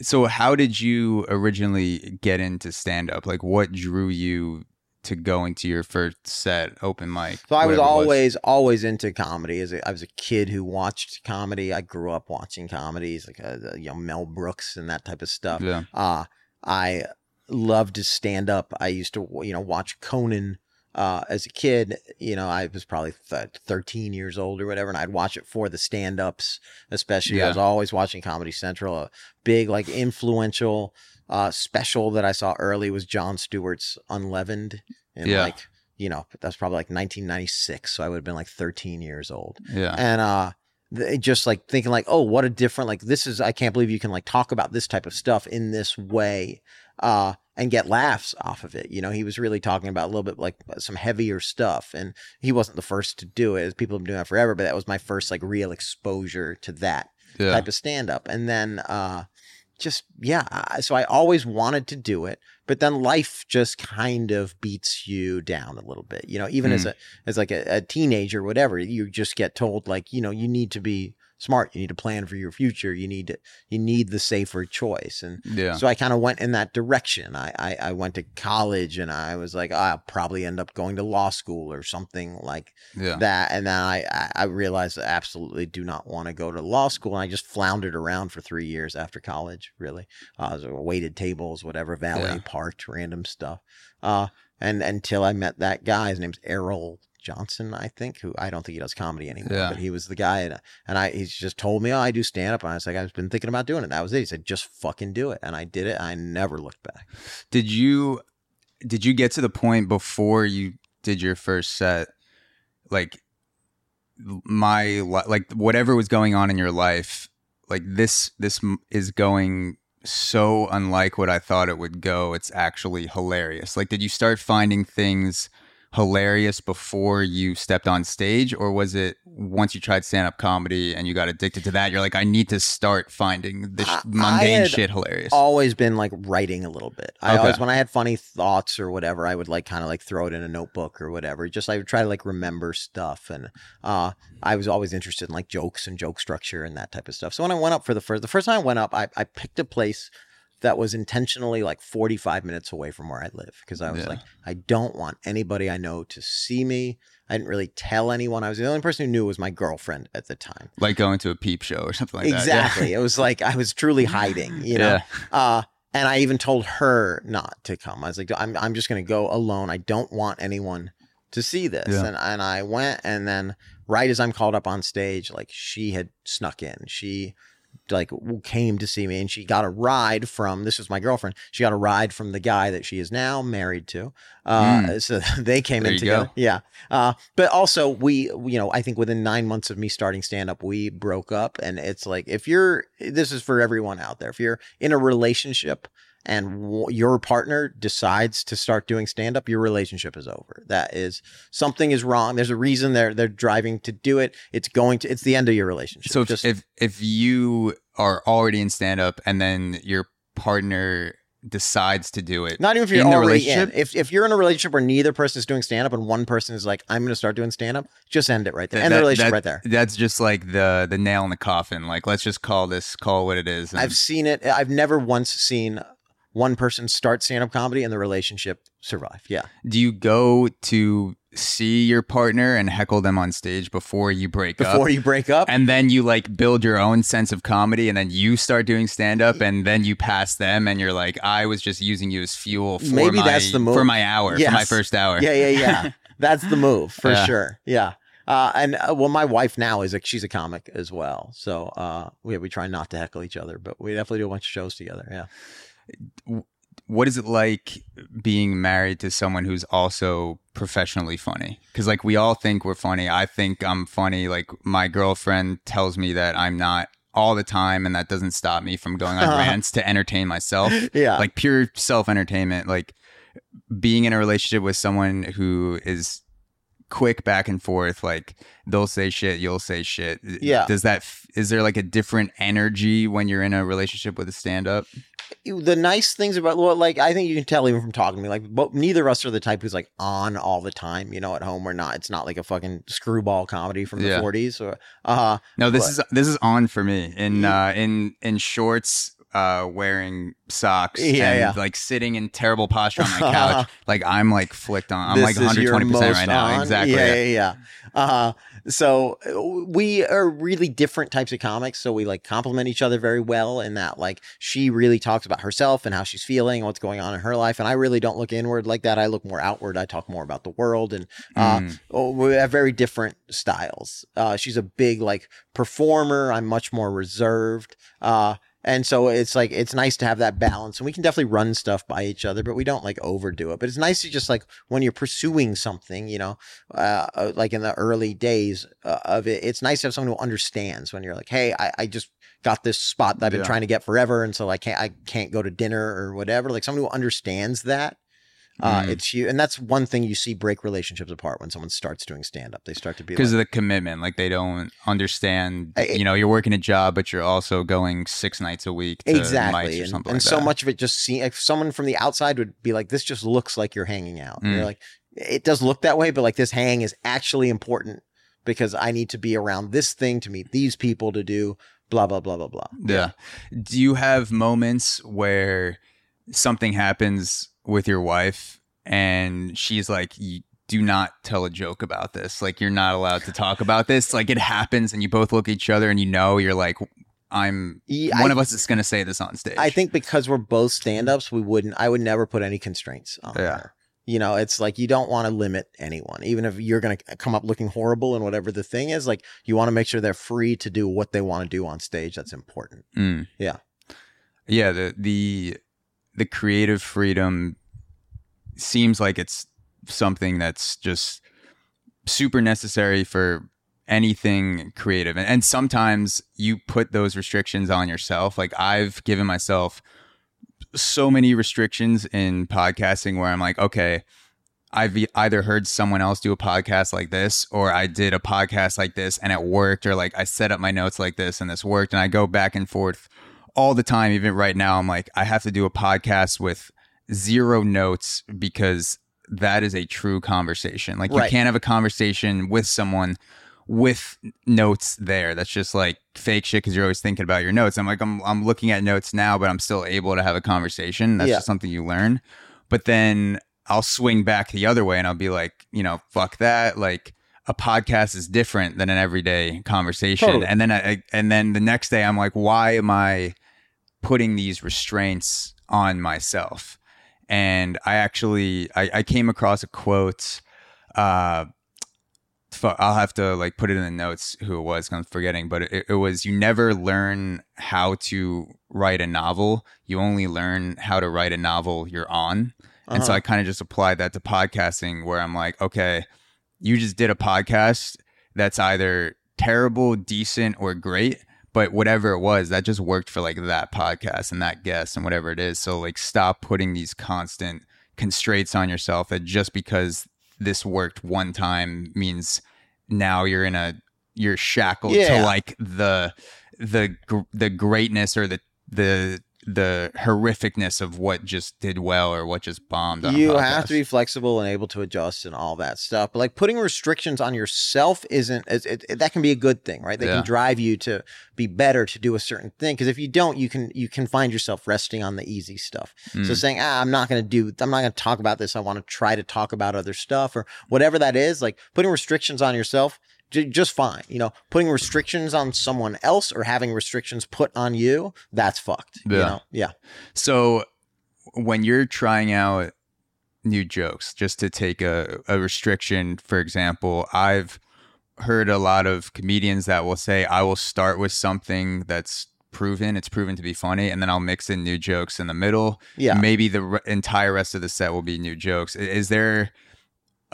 So how did you originally get into stand-up? Like what drew you to going to your first set, open mic? So I was always, was. always into comedy. As a, I was a kid who watched comedy. I grew up watching comedies, like uh, you know, Mel Brooks and that type of stuff. Yeah. Uh, I loved to stand up. I used to, you know, watch Conan. Uh, as a kid, you know, I was probably th- thirteen years old or whatever, and I'd watch it for the stand-ups, especially. Yeah. I was always watching Comedy Central. A big, like, influential uh, special that I saw early was Jon Stewart's Unleavened. And, yeah. like, you know, that's probably, like, nineteen ninety-six, so I would have been, like, thirteen years old. Yeah. And uh, th- just, like, thinking, like, oh, what a different, like, this is, I can't believe you can, like, talk about this type of stuff in this way. Uh, and get laughs off of it. You know, he was really talking about a little bit like some heavier stuff, and he wasn't the first to do it. People have been doing that forever, but that was my first like real exposure to that yeah. type of stand up. And then, uh, just, yeah. So I always wanted to do it, but then life just kind of beats you down a little bit, you know, even mm. as a, as like a, a teenager, whatever, you just get told like, you know, you need to be smart. You need to plan for your future. You need to, you need the safer choice. And yeah. so I kind of went in that direction. I, I, I went to college and I was like, oh, I'll probably end up going to law school or something like yeah. that. And then I, I realized I absolutely do not want to go to law school. And I just floundered around for three years after college, really. Uh, I was waited tables, whatever, valet yeah. parked, random stuff. Uh, and until I met that guy, his name's Errol Johnson, I think, who I don't think he does comedy anymore, yeah. but he was the guy. And, and I, he's just told me, oh, I do stand up. And I was like, I've been thinking about doing it. That was it. He said, just fucking do it. And I did it. I never looked back. Did you, did you get to the point before you did your first set, like my, like whatever was going on in your life, like this, this is going so unlike what I thought it would go. It's actually hilarious. Like, did you start finding things hilarious before you stepped on stage, or was it once you tried stand-up comedy and you got addicted to that, you're like, I need to start finding this I, mundane I shit hilarious? Always been like writing a little bit. I okay. always, when I had funny thoughts or whatever, I would like kind of like throw it in a notebook or whatever. Just I would try to like remember stuff, and uh I was always interested in like jokes and joke structure and that type of stuff. So when I went up for the first, the first time I went up, I, I picked a place that was intentionally like forty-five minutes away from where I live, because I was yeah. like, I don't want anybody I know to see me. I didn't really tell anyone. I was the only person who knew was my girlfriend at the time. Like going to a peep show or something like exactly. that. Exactly. Yeah. It was like I was truly hiding, you know. Yeah. Uh, and I even told her not to come. I was like, I'm I'm just going to go alone. I don't want anyone to see this. Yeah. And and I went, and then right as I'm called up on stage, like she had snuck in. She like came to see me, and she got a ride from, this was my girlfriend, she got a ride from the guy that she is now married to. Uh, mm. So they came there in together. Go. Yeah. Uh, but also we, you know, I think within nine months of me starting stand up, we broke up. And it's like, if you're, this is for everyone out there, if you're in a relationship and w- your partner decides to start doing stand up, your relationship is over. That is, something is wrong. There's a reason they're they're driving to do it. It's going to, it's the end of your relationship. So if Just, if, if you are already in stand up and then your partner decides to do it, not even if you're in already relationship? in if, if you're in a relationship where neither person is doing stand-up and one person is like, I'm gonna start doing stand-up, just end it right there. Th- end that, the relationship that, right there. That's just like the the nail in the coffin. Like, let's just call this call what it is. And I've seen it. I've never once seen one person start stand-up comedy and the relationship survive. Yeah. Do you go to see your partner and heckle them on stage before you break before up? Before you break up? And then you like build your own sense of comedy, and then you start doing stand-up, and then you pass them, and you're like, I was just using you as fuel for, Maybe my, that's the move. for my hour, yes. for my first hour. Yeah, yeah, yeah. That's the move for yeah. sure. Yeah. Uh, and uh, well, my wife now is like, she's a comic as well. So uh, we, we try not to heckle each other, but we definitely do a bunch of shows together. Yeah. What is it like being married to someone who's also professionally funny? Because like we all think we're funny. I think I'm funny. Like my girlfriend tells me that I'm not all the time, and that doesn't stop me from going on rants to entertain myself. Yeah, like pure self-entertainment. Like being in a relationship with someone who is quick back and forth, like they'll say shit, you'll say shit. Yeah. Does that, is there like a different energy when you're in a relationship with a stand-up? The nice things about, well, like, I think you can tell even from talking to me, like, but neither of us are the type who's like on all the time, you know, at home. We're not, it's not like a fucking screwball comedy from the yeah. forties. Or, uh, no, this but, is, this is on for me in, uh, in, in shorts, uh, wearing socks yeah, and yeah. like sitting in terrible posture on my couch. Like I'm like flicked on, I'm this like one hundred twenty percent right now. On? Exactly. Yeah. Yeah. yeah. Uh, so we are really different types of comics. So we like compliment each other very well in that, like, she really talks about herself and how she's feeling, what's going on in her life. And I really don't look inward like that. I look more outward. I talk more about the world, and, uh, mm. oh, we have very different styles. Uh, she's a big like performer. I'm much more reserved. Uh, And so it's like, it's nice to have that balance, and we can definitely run stuff by each other, but we don't like overdo it. But it's nice to just like, when you're pursuing something, you know, uh, like in the early days uh, of it, it's nice to have someone who understands when you're like, hey, I, I just got this spot that I've been yeah. trying to get forever. And so I can't, I can't go to dinner or whatever. Like someone who understands that. Uh, mm. It's you, and that's one thing you see break relationships apart when someone starts doing stand up. They start to be because like, of the commitment. Like they don't understand. I, you know, you're working a job, but you're also going six nights a week. To exactly, or and, something and like so that. Much of it just seems. If someone from the outside would be like, "This just looks like you're hanging out." Mm. You're like, "It does look that way, but like this hang is actually important because I need to be around this thing to meet these people to do blah blah blah blah blah." Yeah. yeah. Do you have moments where something happens with your wife and she's like, you do not tell a joke about this, like you're not allowed to talk about this, like it happens and you both look at each other and you know you're like, I'm yeah, one I, of us is going to say this on stage? I think because we're both stand-ups, we wouldn't I would never put any constraints on yeah her. You know, it's like you don't want to limit anyone, even if you're going to come up looking horrible and whatever the thing is, like you want to make sure they're free to do what they want to do on stage. That's important. mm. yeah yeah the the The creative freedom seems like it's something that's just super necessary for anything creative. And, and sometimes you put those restrictions on yourself. Like I've given myself so many restrictions in podcasting where I'm like, okay, I've either heard someone else do a podcast like this, or I did a podcast like this and it worked, or like I set up my notes like this and this worked. And I go back and forth all the time. Even right now, I'm like, I have to do a podcast with zero notes because that is a true conversation. Like right. You can't have a conversation with someone with notes there. That's just like fake shit because you're always thinking about your notes. I'm like, I'm I'm looking at notes now, but I'm still able to have a conversation. That's yeah. just something you learn. But then I'll swing back the other way and I'll be like, you know, fuck that. Like a podcast is different than an everyday conversation. Totally. And then I, and then the next day I'm like, why am I putting these restraints on myself? And I actually, I, I came across a quote, uh, I'll have to like put it in the notes who it was, 'cause I'm forgetting, but it, it was, you never learn how to write a novel. You only learn how to write a novel you're on. Uh-huh. And so I kind of just applied that to podcasting where I'm like, okay, you just did a podcast that's either terrible, decent, or great, but whatever it was, that just worked for like that podcast and that guest and whatever it is. So like stop putting these constant constraints on yourself that just because this worked one time means now you're in a, you're shackled yeah. to like the, the, the greatness or the, the, the horrificness of what just did well or what just bombed on. You have to be flexible and able to adjust and all that stuff. But like putting restrictions on yourself isn't it, it, that can be a good thing, right? They yeah. can drive you to be better to do a certain thing, because if you don't, you can you can find yourself resting on the easy stuff. Mm. So saying, ah, I'm not going to do, I'm not going to talk about this. I want to try to talk about other stuff or whatever that is. Like putting restrictions on yourself, just fine. You know, putting restrictions on someone else or having restrictions put on you, that's fucked. Yeah. You know? Yeah. So when you're trying out new jokes, just to take a, a restriction, for example, I've heard a lot of comedians that will say, I will start with something that's proven, it's proven to be funny, and then I'll mix in new jokes in the middle. Yeah. Maybe the re- entire rest of the set will be new jokes. Is there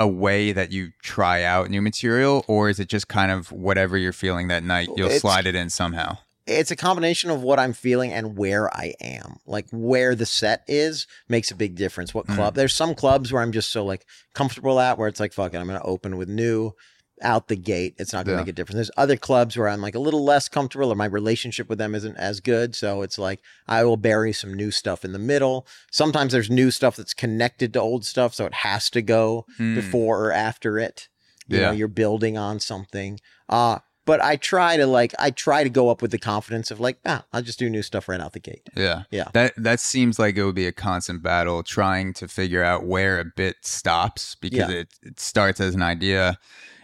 a way that you try out new material, or is it just kind of whatever you're feeling that night, you'll it's, slide it in somehow? It's a combination of what I'm feeling and where I am. Like where the set is makes a big difference. What club? Mm. There's some clubs where I'm just so like comfortable at, where it's like, fuck it, I'm going to open with new out the gate. It's not going to yeah. make a difference. There's other clubs where I'm like a little less comfortable, or my relationship with them isn't as good. So it's like, I will bury some new stuff in the middle. Sometimes there's new stuff that's connected to old stuff, so it has to go mm. before or after it. You yeah. know, you're building on something. Uh, but I try to like, I try to go up with the confidence of like, ah, I'll just do new stuff right out the gate. Yeah. Yeah. That, that seems like it would be a constant battle trying to figure out where a bit stops, because yeah. it, it starts as an idea.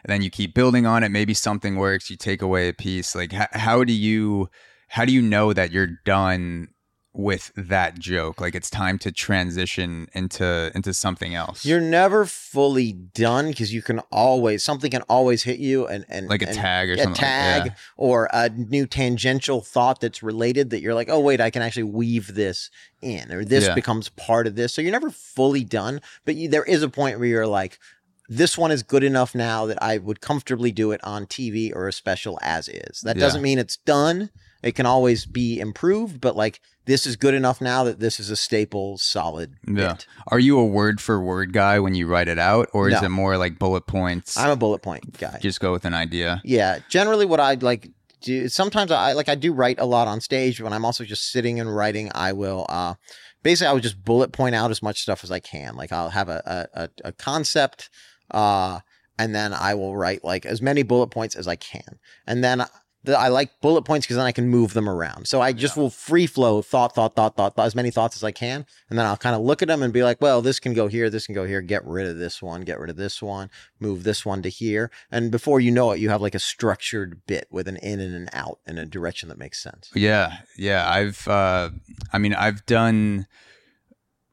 And then you keep building on it. Maybe something works. You take away a piece. Like, h- how do you, how do you know that you're done with that joke? Like, it's time to transition into into something else. You're never fully done, because you can always something can always hit you, and and like a and, tag or a something. tag like, yeah. or a new tangential thought that's related that you're like, oh wait, I can actually weave this in, or this yeah. becomes part of this. So you're never fully done, but you, there is a point where you're like, this one is good enough now that I would comfortably do it on T V or a special as is. That yeah. doesn't mean it's done. It can always be improved, but like this is good enough now that this is a staple solid yeah. bit. Are you a word for word guy when you write it out, or no. is it more like bullet points? I'm a bullet point guy. Just go with an idea. Yeah. Generally what I'd like do, sometimes I like I do write a lot on stage, but when I'm also just sitting and writing, I will uh, basically I would just bullet point out as much stuff as I can. Like I'll have a a, a concept uh, and then I will write like as many bullet points as I can. And then I like bullet points because then I can move them around. So I just yeah. will free flow thought, thought, thought, thought, thought, as many thoughts as I can. And then I'll kind of look at them and be like, well, this can go here. This can go here. Get rid of this one. Get rid of this one. Move this one to here. And before you know it, you have like a structured bit with an in and an out and a direction that makes sense. Yeah. Yeah. I've, uh, I mean, I've done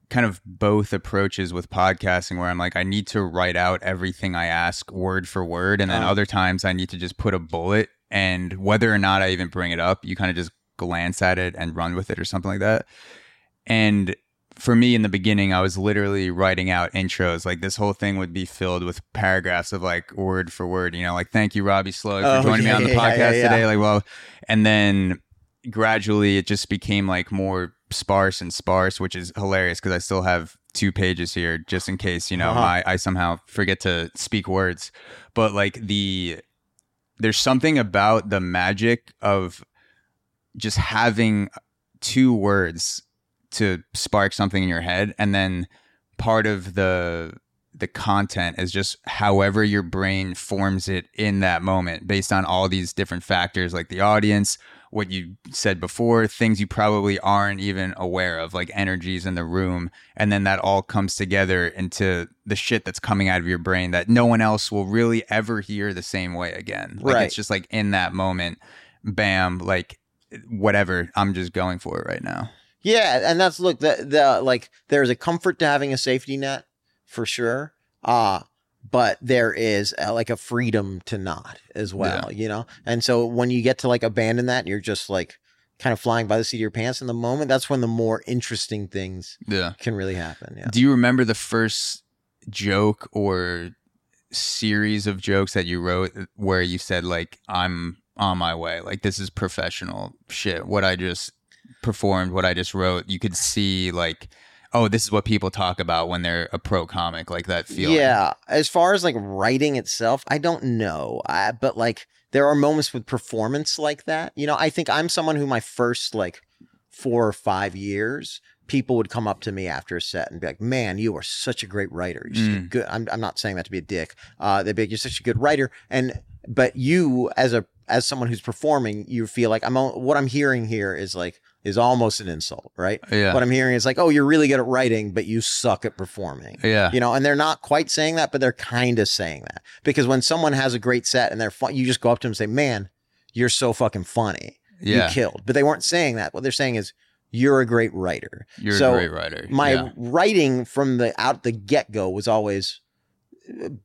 kind of both approaches with podcasting where I'm like, I need to write out everything I ask word for word. And then oh. other times I need to just put a bullet. And whether or not I even bring it up, you kind of just glance at it and run with it or something like that. And for me, in the beginning, I was literally writing out intros. Like this whole thing would be filled with paragraphs of like word for word, you know, like, thank you, Robby Slowik, oh, for joining yeah, me on the yeah, podcast yeah, yeah. today. Like, well, and then gradually it just became like more sparse and sparse, which is hilarious because I still have two pages here just in case, you know, uh-huh. I, I somehow forget to speak words. But like the... There's something about the magic of just having two words to spark something in your head. And then part of the the content is just however your brain forms it in that moment based on all these different factors like the audience, what you said before, things you probably aren't even aware of, like energies in the room. And then that all comes together into the shit that's coming out of your brain that no one else will really ever hear the same way again. Like right. It's just like in that moment, bam, like whatever, I'm just going for it right now. Yeah. And that's, look, the, the like there's a comfort to having a safety net for sure. Uh, But there is a, like a freedom to not as well, yeah. you know? And so when you get to like abandon that, you're just like kind of flying by the seat of your pants in the moment. That's when the more interesting things yeah. can really happen. Yeah. Do you remember the first joke or series of jokes that you wrote where you said like, I'm on my way, like this is professional shit. What I just performed, what I just wrote, you could see like, oh, this is what people talk about when they're a pro comic, like that feeling. Yeah. As far as like writing itself, I don't know. I, but like there are moments with performance like that. You know, I think I'm someone who my first like four or five years, people would come up to me after a set and be like, man, you are such a great writer. You're mm. good. I'm, I'm not saying that to be a dick. Uh, they'd be like, you're such a good writer. And but you as a as someone who's performing, you feel like I'm what I'm hearing here is like, is almost an insult, right? Yeah. What I'm hearing is like, oh, you're really good at writing, but you suck at performing. Yeah. You know, and they're not quite saying that, but they're kind of saying that. Because when someone has a great set and they're fun, you just go up to them and say, man, you're so fucking funny. Yeah. You killed. But they weren't saying that. What they're saying is, you're a great writer. You're so a great writer. My yeah. writing from the out the get-go was always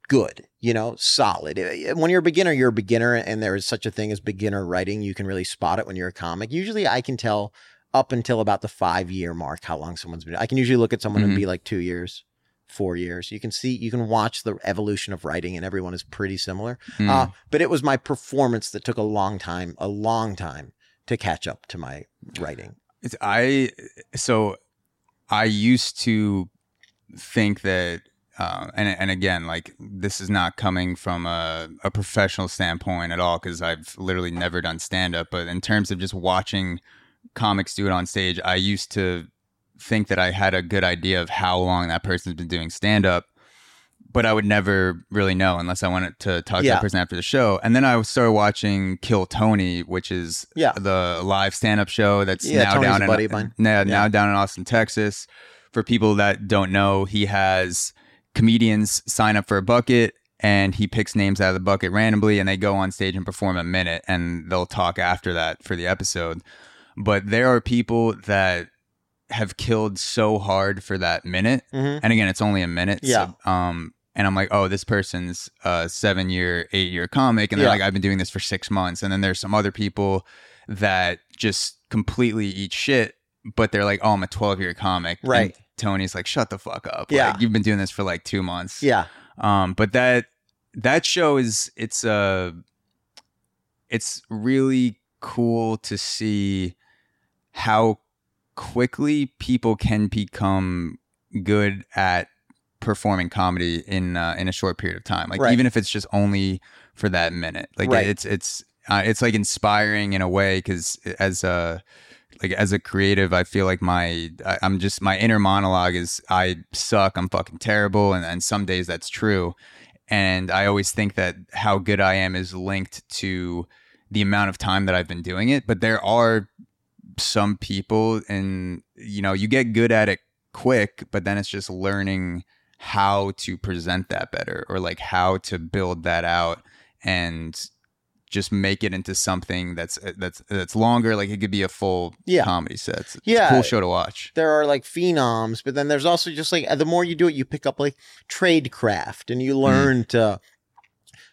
good, you know, solid. When you're a beginner, you're a beginner, and there is such a thing as beginner writing. You can really spot it when you're a comic. Usually I can tell up until about the five year mark how long someone's been. I can usually look at someone mm-hmm. and be like two years, four years. You can see, you can watch the evolution of writing, and everyone is pretty similar. Mm. Uh, but it was my performance that took a long time, a long time to catch up to my writing. It's, I, so I used to think that Uh, and and again, like this is not coming from a, a professional standpoint at all because I've literally never done stand-up. But in terms of just watching comics do it on stage, I used to think that I had a good idea of how long that person's been doing stand-up, but I would never really know unless I wanted to talk yeah. to that person after the show. And then I started watching Kill Tony, which is yeah. the live stand-up show that's yeah, now, down in, uh, now, yeah. now down in Austin, Texas. For people that don't know, he has comedians sign up for a bucket and he picks names out of the bucket randomly and they go on stage and perform a minute and they'll talk after that for the episode. But there are people that have killed so hard for that minute. Mm-hmm. And again, it's only a minute. Yeah. So, um, and I'm like, oh, this person's a seven year, eight year comic. And they're yeah. like, I've been doing this for six months. And then there's some other people that just completely eat shit, but they're like, oh, I'm a twelve year comic. Right. And Tony's like, shut the fuck up. Yeah. Like, you've been doing this for like two months. Yeah. Um, but that that show is it's a uh, it's really cool to see how quickly people can become good at performing comedy in uh, in a short period of time. Like, right. even if it's just only for that minute. Like, right. it's it's uh, it's like inspiring in a way, because as a like as a creative, I feel like my I, I'm just my inner monologue is I suck, I'm fucking terrible, and, and some days that's true. And I always think that how good I am is linked to the amount of time that I've been doing it. But there are some people, and you know, you get good at it quick, but then it's just learning how to present that better, or like how to build that out and just make it into something that's that's that's longer. Like, it could be a full yeah. comedy set. It's, yeah. it's a cool show to watch. There are like phenoms, but then there's also just like, the more you do it, you pick up like trade craft, and you learn mm. to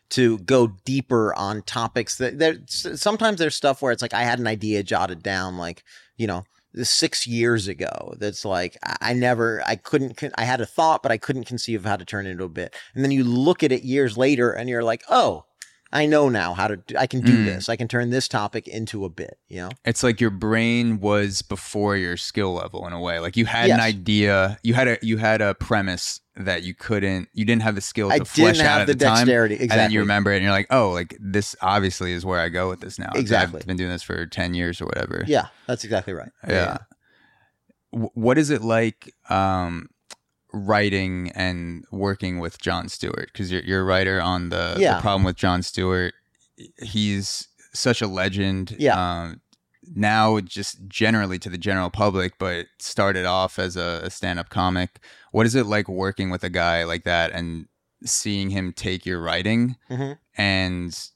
to go deeper on topics that there. Sometimes there's stuff where it's like, I had an idea jotted down, like, you know, six years ago. That's like, I never, I couldn't, I had a thought, but I couldn't conceive of how to turn it into a bit. And then you look at it years later and you're like, oh, I know now how to, do, I can do mm. this. I can turn this topic into a bit, you know? It's like your brain was before your skill level in a way. Like, you had yes. an idea, you had a, you had a premise that you couldn't, you didn't have the skill to I flesh out at the, the time. Dexterity. Exactly. And then you remember it and you're like, oh, like this obviously is where I go with this now. Exactly. I've been doing this for ten years or whatever. Yeah, that's exactly right. Yeah. yeah. What is it like, um, writing and working with Jon Stewart, because you're, you're a writer on the, yeah. the problem with Jon Stewart. He's such a legend yeah. um, now, just generally to the general public, but started off as a, a stand-up comic. What is it like working with a guy like that and seeing him take your writing mm-hmm. and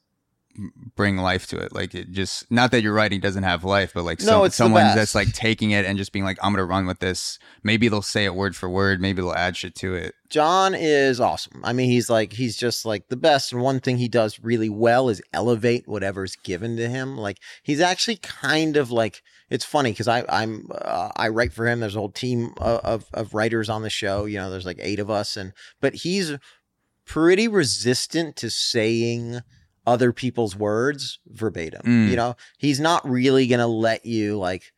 bring life to it? Like, it just, not that your writing doesn't have life, but like, no, some, someone that's like taking it and just being like, I'm gonna run with this. Maybe they'll say it word for word, maybe they'll add shit to it. Jon is awesome. I mean, he's like, he's just like the best. And one thing he does really well is elevate whatever's given to him. Like, he's actually kind of like, it's funny because I I'm uh, I write for him. There's a whole team of, of of writers on the show, you know, there's like eight of us, and but he's pretty resistant to saying other people's words verbatim. Mm. You know, he's not really going to let you like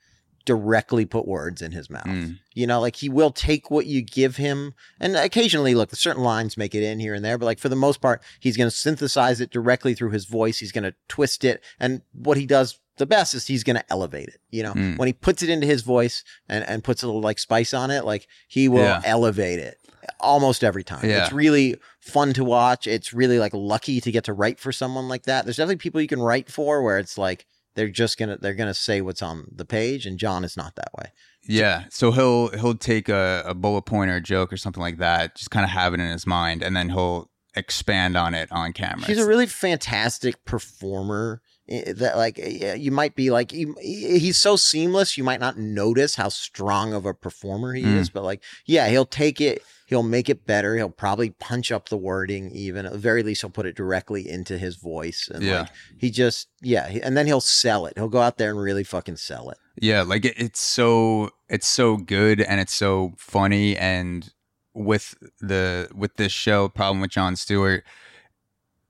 directly put words in his mouth. Mm. You know, like, he will take what you give him, and occasionally, look, certain lines make it in here and there, but like, for the most part, he's going to synthesize it directly through his voice. He's going to twist it. And what he does the best is he's going to elevate it. You know, mm. when he puts it into his voice and, and puts a little like spice on it, like, he will yeah. elevate it almost every time. Yeah. It's really fun to watch. It's really like lucky to get to write for someone like that. There's definitely people you can write for where it's like, they're just going to, they're going to say what's on the page, and Jon is not that way. Yeah. So he'll, he'll take a, a bullet point or a joke or something like that, just kind of have it in his mind, and then he'll expand on it on camera. He's a really fantastic performer that, like, you might be like, he, he's so seamless, you might not notice how strong of a performer he mm. is, but like, yeah, he'll take it, he'll make it better. He'll probably punch up the wording even. At the very least, he'll put it directly into his voice. And yeah. like, he just, yeah. And then he'll sell it. He'll go out there and really fucking sell it. Yeah. Like, it, it's so, it's so good, and it's so funny. And with the, with this show, Problem with Jon Stewart,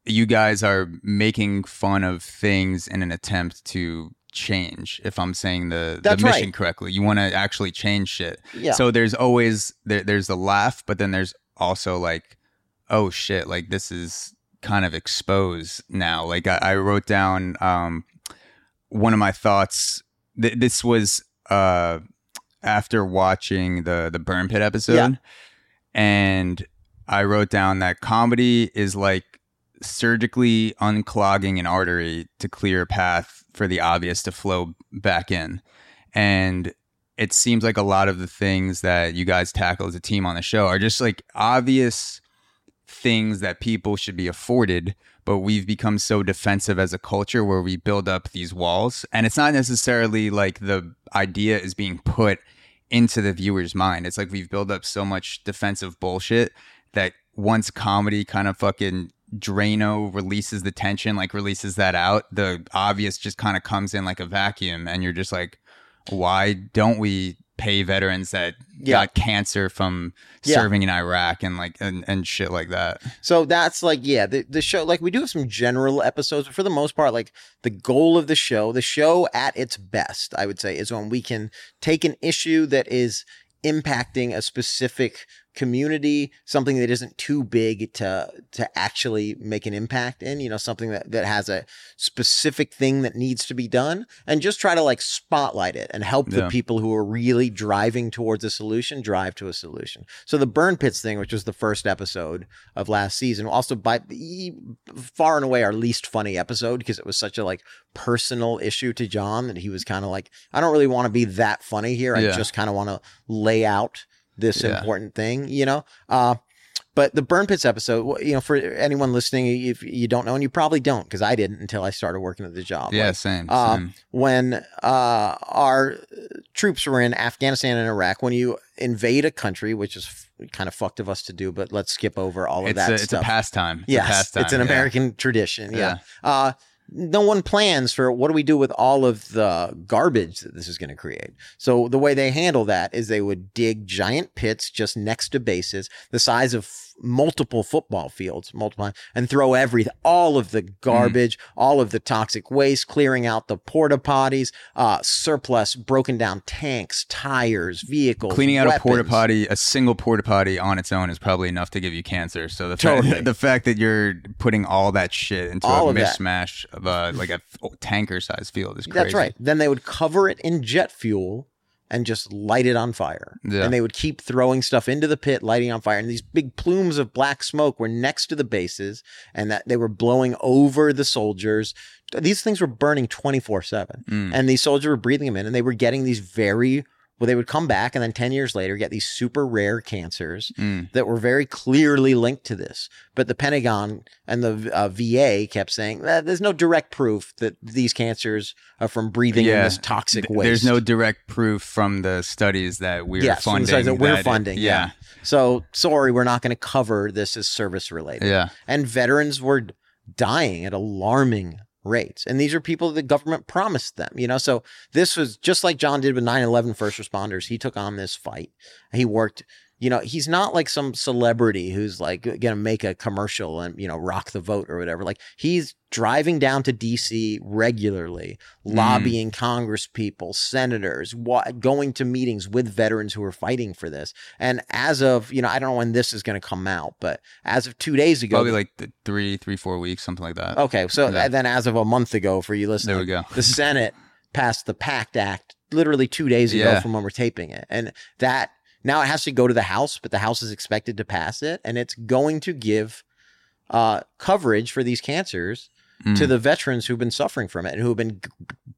you guys are making fun of things in an attempt to change, if I'm saying the, the mission right. correctly. You want to actually change shit. Yeah. So there's always there, there's the laugh, but then there's also like, oh shit, like this is kind of exposed now. Like, I, I wrote down um one of my thoughts. Th- this was uh after watching the the Burn Pit episode, yeah. and I wrote down that comedy is like surgically unclogging an artery to clear a path for the obvious to flow back in. And it seems like a lot of the things that you guys tackle as a team on the show are just like obvious things that people should be afforded, but we've become so defensive as a culture where we build up these walls. And it's not necessarily like the idea is being put into the viewer's mind. It's like we've built up so much defensive bullshit that once comedy kind of fucking Drano releases the tension, like releases that out, the obvious just kind of comes in like a vacuum, and you're just like, why don't we pay veterans that yeah. got cancer from yeah. serving in Iraq and like and, and shit like that. So that's like, yeah, the, the show, like we do have some general episodes, but for the most part, like the goal of the show, the show at its best, I would say, is when we can take an issue that is impacting a specific community, something that isn't too big to to actually make an impact in, you know, something that, that has a specific thing that needs to be done, and just try to like spotlight it and help yeah. the people who are really driving towards a solution drive to a solution. So the burn pits thing, which was the first episode of last season, also by far and away our least funny episode, because it was such a like personal issue to John that he was kind of like, I don't really want to be that funny here. I yeah. just kind of want to lay out this yeah. important thing, you know? Uh, but the Burn Pits episode, you know, for anyone listening, if you don't know, and you probably don't, because I didn't until I started working at the job. Yeah, like, same, uh, same. When uh, our troops were in Afghanistan and Iraq, when you invade a country, which is f- kind of fucked of us to do, but let's skip over all of it's that a, it's stuff. It's a pastime. It's yes, a pastime, it's an American yeah. tradition, yeah. yeah. Uh, no one plans for what do we do with all of the garbage that this is going to create. So the way they handle that is they would dig giant pits just next to bases, the size of f- multiple football fields, multiply, and throw everything, all of the garbage, mm. all of the toxic waste, clearing out the porta potties, uh, surplus, broken down tanks, tires, vehicles, cleaning out weapons. A porta potty, a single porta potty on its own is probably enough to give you cancer. So the totally. fact, the fact that you're putting all that shit into all a of mishmash that. of a like a tanker sized field is crazy. That's right. Then they would cover it in jet fuel and just light it on fire. Yeah. And they would keep throwing stuff into the pit, lighting on fire. And these big plumes of black smoke were next to the bases, and that they were blowing over the soldiers. These things were burning twenty-four seven. Mm. And these soldiers were breathing them in, and they were getting these very... Well, they would come back and then ten years later get these super rare cancers mm. that were very clearly linked to this. But the Pentagon and the uh, V A kept saying, eh, there's no direct proof that these cancers are from breathing yeah. in this toxic waste. There's no direct proof from the studies that we're yes, funding. Yes, that we're that funding, it, yeah. yeah. So, sorry, we're not going to cover this as service-related. Yeah. And veterans were dying at alarming rates. And these are people the government promised them, you know? So this was just like John did with nine eleven first responders. He took on this fight. He worked, you know, he's not like some celebrity who's like going to make a commercial and, you know, rock the vote or whatever. Like he's driving down to D C regularly, lobbying mm. Congress people, senators, wa- going to meetings with veterans who are fighting for this. And as of, you know, I don't know when this is going to come out, but as of two days ago, probably like th- three, three, four weeks, something like that. Okay. So yeah. then as of a month ago for you listening, there we go. The Senate passed the PACT Act literally two days ago yeah. from when we're taping it. And that now it has to go to the House, but the House is expected to pass it. And it's going to give uh, coverage for these cancers Mm. to the veterans who've been suffering from it and who have been g-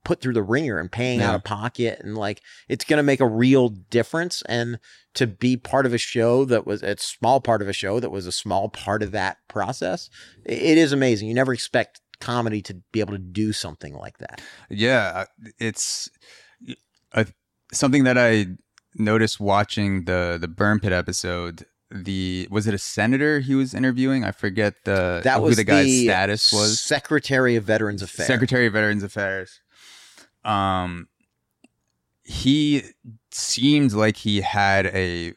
put through the ringer and paying yeah. out of pocket. And like, it's going to make a real difference. And to be part of a show that was a small part of a show that was a small part of that process, it is amazing. You never expect comedy to be able to do something like that. Yeah. It's a, something that I noticed watching the, the Burn Pit episode. The was it a senator he was interviewing? I forget the that was who the guy's the status was. Secretary of Veterans Affairs. Secretary of Veterans Affairs. Um, he seemed like he had a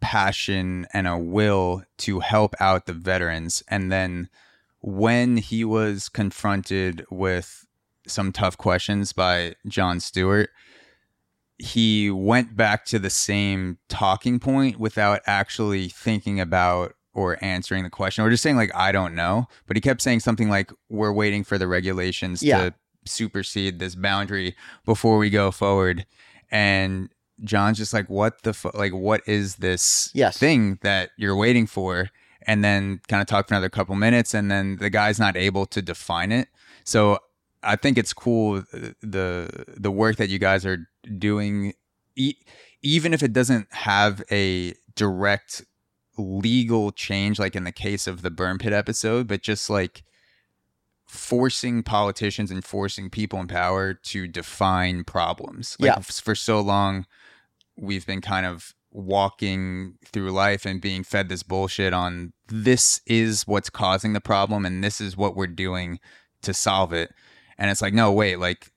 passion and a will to help out the veterans, and then when he was confronted with some tough questions by Jon Stewart, he went back to the same talking point without actually thinking about or answering the question, or just saying like, I don't know. But he kept saying something like, we're waiting for the regulations yeah. to supersede this boundary before we go forward. And John's just like, what the fu- like, what is this yes. thing that you're waiting for? And then kind of talk for another couple minutes. And then the guy's not able to define it. So I think it's cool the the work that you guys are doing, e- even if it doesn't have a direct legal change, like in the case of the Burn Pit episode, but just like forcing politicians and forcing people in power to define problems. Like yeah. for so long, we've been kind of walking through life and being fed this bullshit on this is what's causing the problem and this is what we're doing to solve it. And it's like, no, wait, like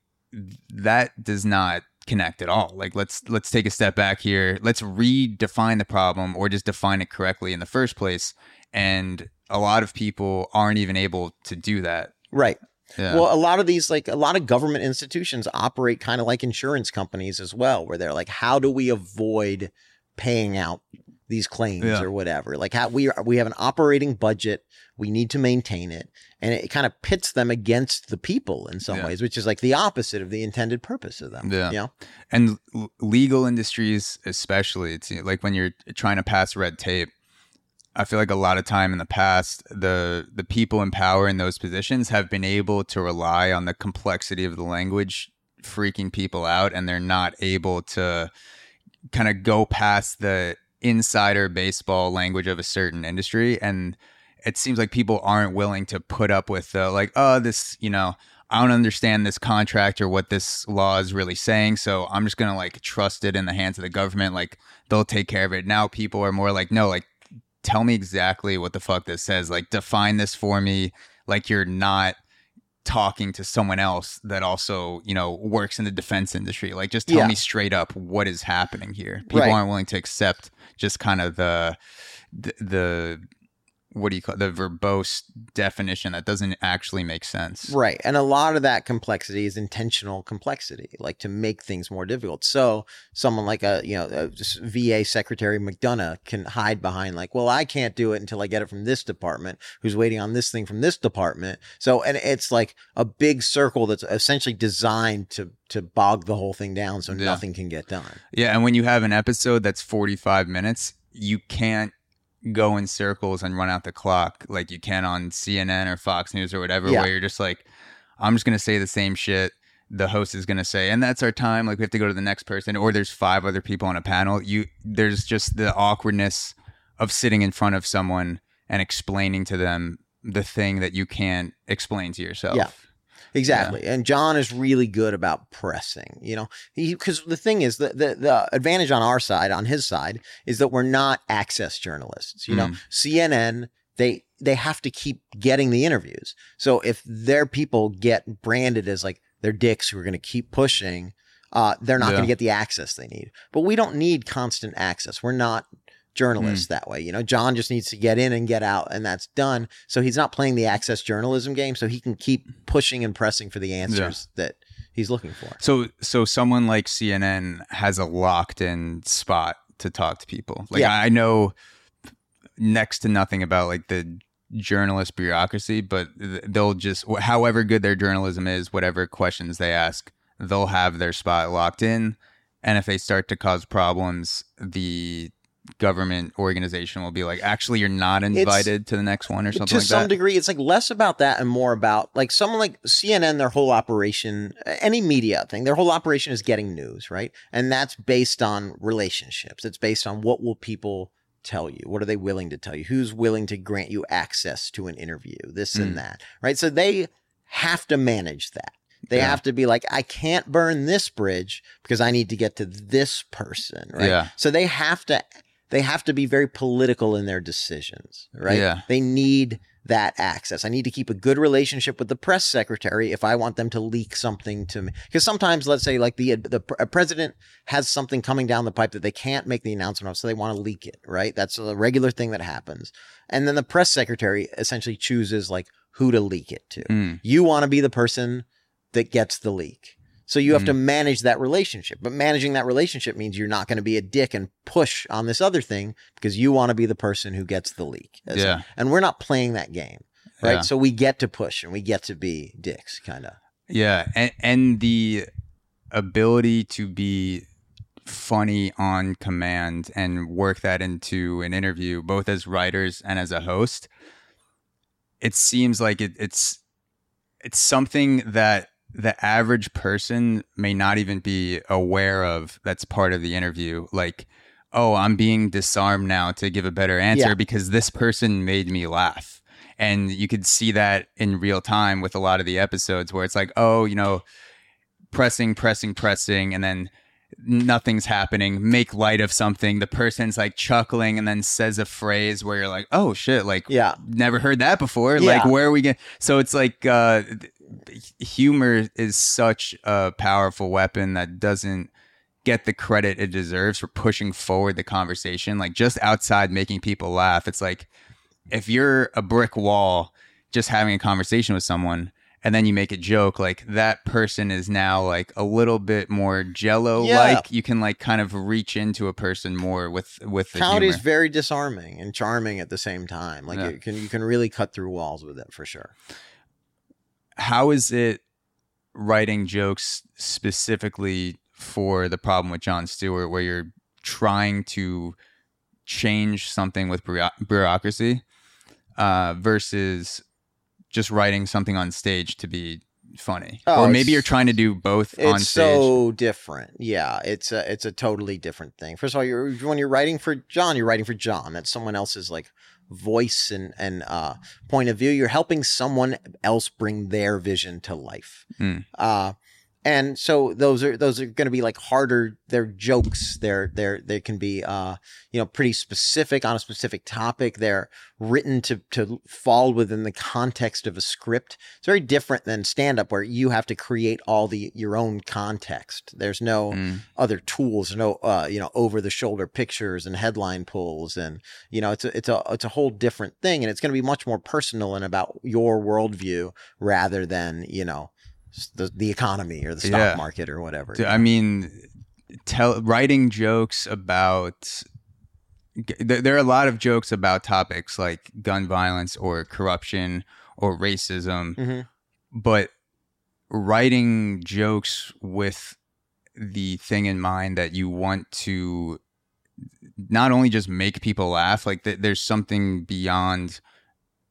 that does not connect at all. Like, let's let's take a step back here. Let's redefine the problem, or just define it correctly in the first place. And a lot of people aren't even able to do that. Right. Yeah. Well, a lot of these, like a lot of government institutions operate kind of like insurance companies as well, where they're like, how do we avoid paying out these claims yeah. or whatever? Like, how we are, we have an operating budget. We need to maintain it. And it kind of pits them against the people in some yeah. ways, which is like the opposite of the intended purpose of them. Yeah. You know? And l- legal industries, especially, it's like when you're trying to pass red tape, I feel like a lot of time in the past, the the people in power in those positions have been able to rely on the complexity of the language freaking people out, and they're not able to kind of go past the insider baseball language of a certain industry. And it seems like people aren't willing to put up with the, like, oh, this, you know, I don't understand this contract or what this law is really saying, so I'm just going to, like, trust it in the hands of the government. Like, they'll take care of it. Now people are more like, no, like, tell me exactly what the fuck this says. Like, define this for me. Like, you're not talking to someone else that also, you know, works in the defense industry. Like, just tell yeah. me straight up what is happening here. People right. aren't willing to accept just kind of the, the, the, what do you call it? The verbose definition that doesn't actually make sense. Right. And a lot of that complexity is intentional complexity, like to make things more difficult. So someone like a, you know, a V A Secretary McDonough can hide behind like, well, I can't do it until I get it from this department who's waiting on this thing from this department. So, and it's like a big circle that's essentially designed to, to bog the whole thing down so yeah. nothing can get done. Yeah. And when you have an episode that's forty-five minutes, you can't go in circles and run out the clock like you can on C N N or Fox News or whatever, yeah. where you're just like, I'm just going to say the same shit the host is going to say, and that's our time. Like, we have to go to the next person, or there's five other people on a panel. You, there's just the awkwardness of sitting in front of someone and explaining to them the thing that you can't explain to yourself. Yeah. Exactly. Yeah. And John is really good about pressing, you know, because the thing is, the, the the advantage on our side, on his side, is that we're not access journalists. You mm. know, C N N, they they have to keep getting the interviews. So if their people get branded as like they're dicks who are going to keep pushing, uh, they're not yeah. going to get the access they need. But we don't need constant access. We're not journalists mm. that way. You know, John just needs to get in and get out, and that's done. So he's not playing the access journalism game, so he can keep pushing and pressing for the answers yeah. that he's looking for. So so someone like C N N has a locked in spot to talk to people. Like, yeah. I know next to nothing about like the journalist bureaucracy, but they'll just, however good their journalism is, whatever questions they ask, they'll have their spot locked in. And if they start to cause problems, the government organization will be like, actually, you're not invited it's, to the next one or something like that. To some degree, it's like less about that and more about like someone like C N N, their whole operation, any media thing, their whole operation is getting news, right? And that's based on relationships. It's based on what will people tell you? What are they willing to tell you? Who's willing to grant you access to an interview? This mm. and that, right? So they have to manage that. They yeah. have to be like, I can't burn this bridge because I need to get to this person, right? Yeah. So they have to... They have to be very political in their decisions, right? Yeah. They need that access. I need to keep a good relationship with the press secretary if I want them to leak something to me. Because sometimes, let's say, like the the a president has something coming down the pipe that they can't make the announcement of, so they want to leak it, right? That's a regular thing that happens. And then the press secretary essentially chooses like who to leak it to. Mm. You want to be the person that gets the leak. So you have mm. to manage that relationship, but managing that relationship means you're not going to be a dick and push on this other thing because you want to be the person who gets the leak. That's yeah. it. And we're not playing that game, right? Yeah. So we get to push and we get to be dicks, kind of. Yeah. And, and the ability to be funny on command and work that into an interview, both as writers and as a host, it seems like it, it's it's something that the average person may not even be aware of. That's part of the interview. Like, oh, I'm being disarmed now to give a better answer yeah. because this person made me laugh. And you could see that in real time with a lot of the episodes where it's like, oh, you know, pressing, pressing, pressing, and then nothing's happening. Make light of something. The person's like chuckling and then says a phrase where you're like, oh shit, like, yeah, never heard that before. Yeah. Like, where are we going? So it's like, uh, humor is such a powerful weapon that doesn't get the credit it deserves for pushing forward the conversation, like just outside making people laugh. It's like if you're a brick wall just having a conversation with someone and then you make a joke, like that person is now like a little bit more jello like. Yeah. You can like kind of reach into a person more with with the humor. Is very disarming and charming at the same time. Like yeah. it can you can really cut through walls with it for sure. How is it writing jokes specifically for the problem with Jon Stewart, where you're trying to change something with bureaucracy uh, versus just writing something on stage to be funny? Oh, or maybe you're trying to do both on stage. It's so different. Yeah, it's a, it's a totally different thing. First of all, you're, when you're writing for John, you're writing for John. That's someone else's like voice and, and uh, point of view. You're helping someone else bring their vision to life. Mm. Uh, and so those are those are going to be like harder. They're jokes. They're they're they can be uh you know pretty specific on a specific topic. They're written to to fall within the context of a script. It's very different than stand up, where you have to create all the your own context. There's no mm. other tools. No uh you know over the shoulder pictures and headline pulls, and you know it's a, it's a it's a whole different thing, and it's going to be much more personal and about your worldview rather than you know. The, the economy or the stock yeah. market or whatever. I mean, tell, writing jokes about there, there are a lot of jokes about topics like gun violence or corruption or racism, mm-hmm. but writing jokes with the thing in mind that you want to not only just make people laugh, like th- there's something beyond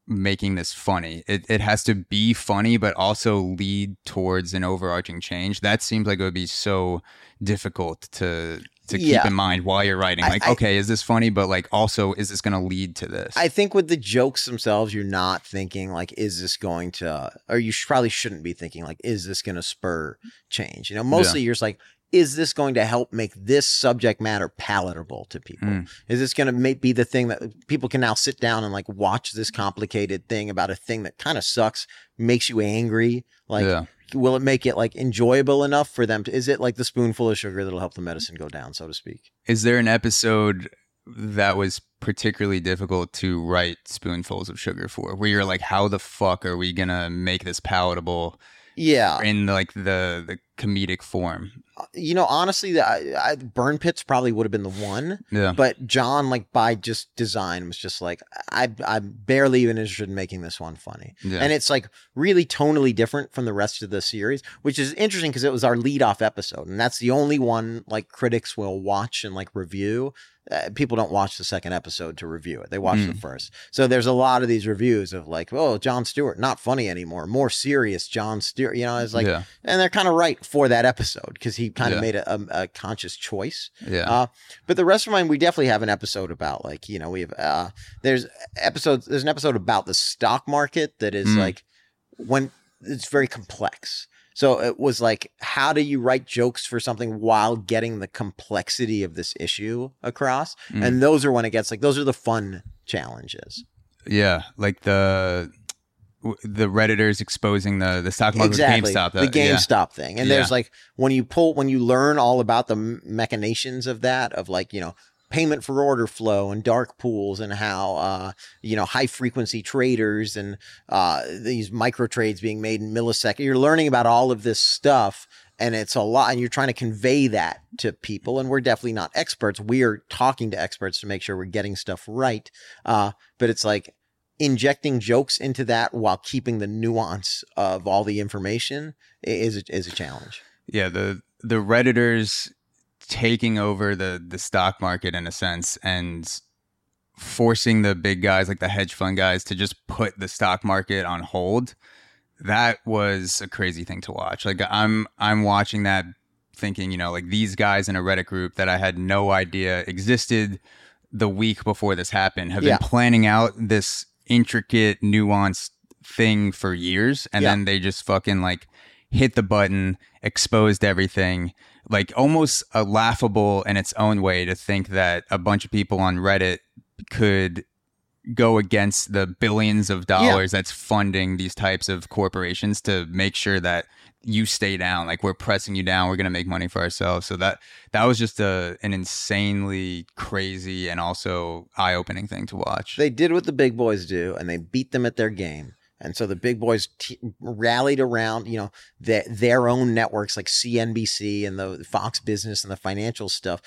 making this funny. It it has to be funny, but also lead towards an overarching change. That seems like it would be so difficult to to yeah. keep in mind while you're writing. Like, I, I, okay, is this funny? But like, also, is this going to lead to this? I think with the jokes themselves, you're not thinking like, is this going to, or you sh- probably shouldn't be thinking like, is this going to spur change? You know, mostly yeah. you're just like, is this going to help make this subject matter palatable to people? Mm. Is this going to be the thing that people can now sit down and like watch this complicated thing about a thing that kind of sucks, makes you angry? Like, yeah. will it make it like enjoyable enough for them to, is it like the spoonful of sugar that'll help the medicine go down, so to speak? Is there an episode that was particularly difficult to write spoonfuls of sugar for, where you're like, how the fuck are we going to make this palatable? Yeah. In like the, the comedic form. You know, honestly, I, I, burn pits probably would have been the one. Yeah. But John, like by just design, was just like, I, I'm barely even interested in making this one funny. Yeah. And it's like really tonally different from the rest of the series, which is interesting because it was our lead-off episode. And that's the only one like critics will watch and like review. Uh, people don't watch the second episode to review it. They watch mm. the first. So there's a lot of these reviews of like, oh, Jon Stewart, not funny anymore. More serious Jon Stewart. You know, it's like, yeah. and they're kind of right for that episode because he kind of yeah. made a, a, a conscious choice. Yeah. Uh, but the rest of mine, we definitely have an episode about like, you know, we have, uh, there's episodes, there's an episode about the stock market that is mm. like when it's very complex. So it was like, how do you write jokes for something while getting the complexity of this issue across? Mm. And those are when it gets like, those are the fun challenges. Yeah. Like the the Redditors exposing the, the stock market exactly. GameStop. The GameStop yeah. thing. And yeah. there's like, when you pull, when you learn all about the machinations of that, of like, you know, payment for order flow and dark pools and how, uh, you know, high frequency traders and uh, these micro trades being made in milliseconds. You're learning about all of this stuff and it's a lot and you're trying to convey that to people. And we're definitely not experts. We're talking to experts to make sure we're getting stuff right. Uh, but it's like injecting jokes into that while keeping the nuance of all the information is, is a challenge. Yeah. The, the Redditors taking over the the stock market in a sense and forcing the big guys like the hedge fund guys to just put the stock market on hold. That was a crazy thing to watch. Like I'm I'm watching that thinking, you know, like these guys in a Reddit group that I had no idea existed the week before this happened have yeah. been planning out this intricate, nuanced thing for years. And yeah. then they just fucking like hit the button, exposed everything. Like almost a laughable in its own way to think that a bunch of people on Reddit could go against the billions of dollars yeah. that's funding these types of corporations to make sure that you stay down, like we're pressing you down, we're going to make money for ourselves. So that that was just a an insanely crazy and also eye-opening thing to watch. They did what the big boys do, and they beat them at their game. And so the big boys t- rallied around, you know, the, their own networks like C N B C and the Fox Business and the financial stuff.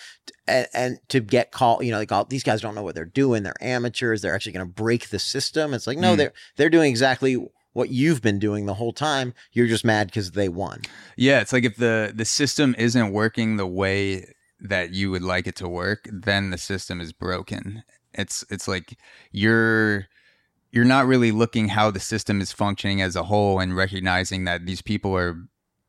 And, and to get called, you know, like all these guys don't know what they're doing. They're amateurs. They're actually going to break the system. It's like, no, mm. they're they're doing exactly what you've been doing the whole time. You're just mad because they won. Yeah, it's like if the, the system isn't working the way that you would like it to work, then the system is broken. It's it's like you're... you're not really looking how the system is functioning as a whole and recognizing that these people are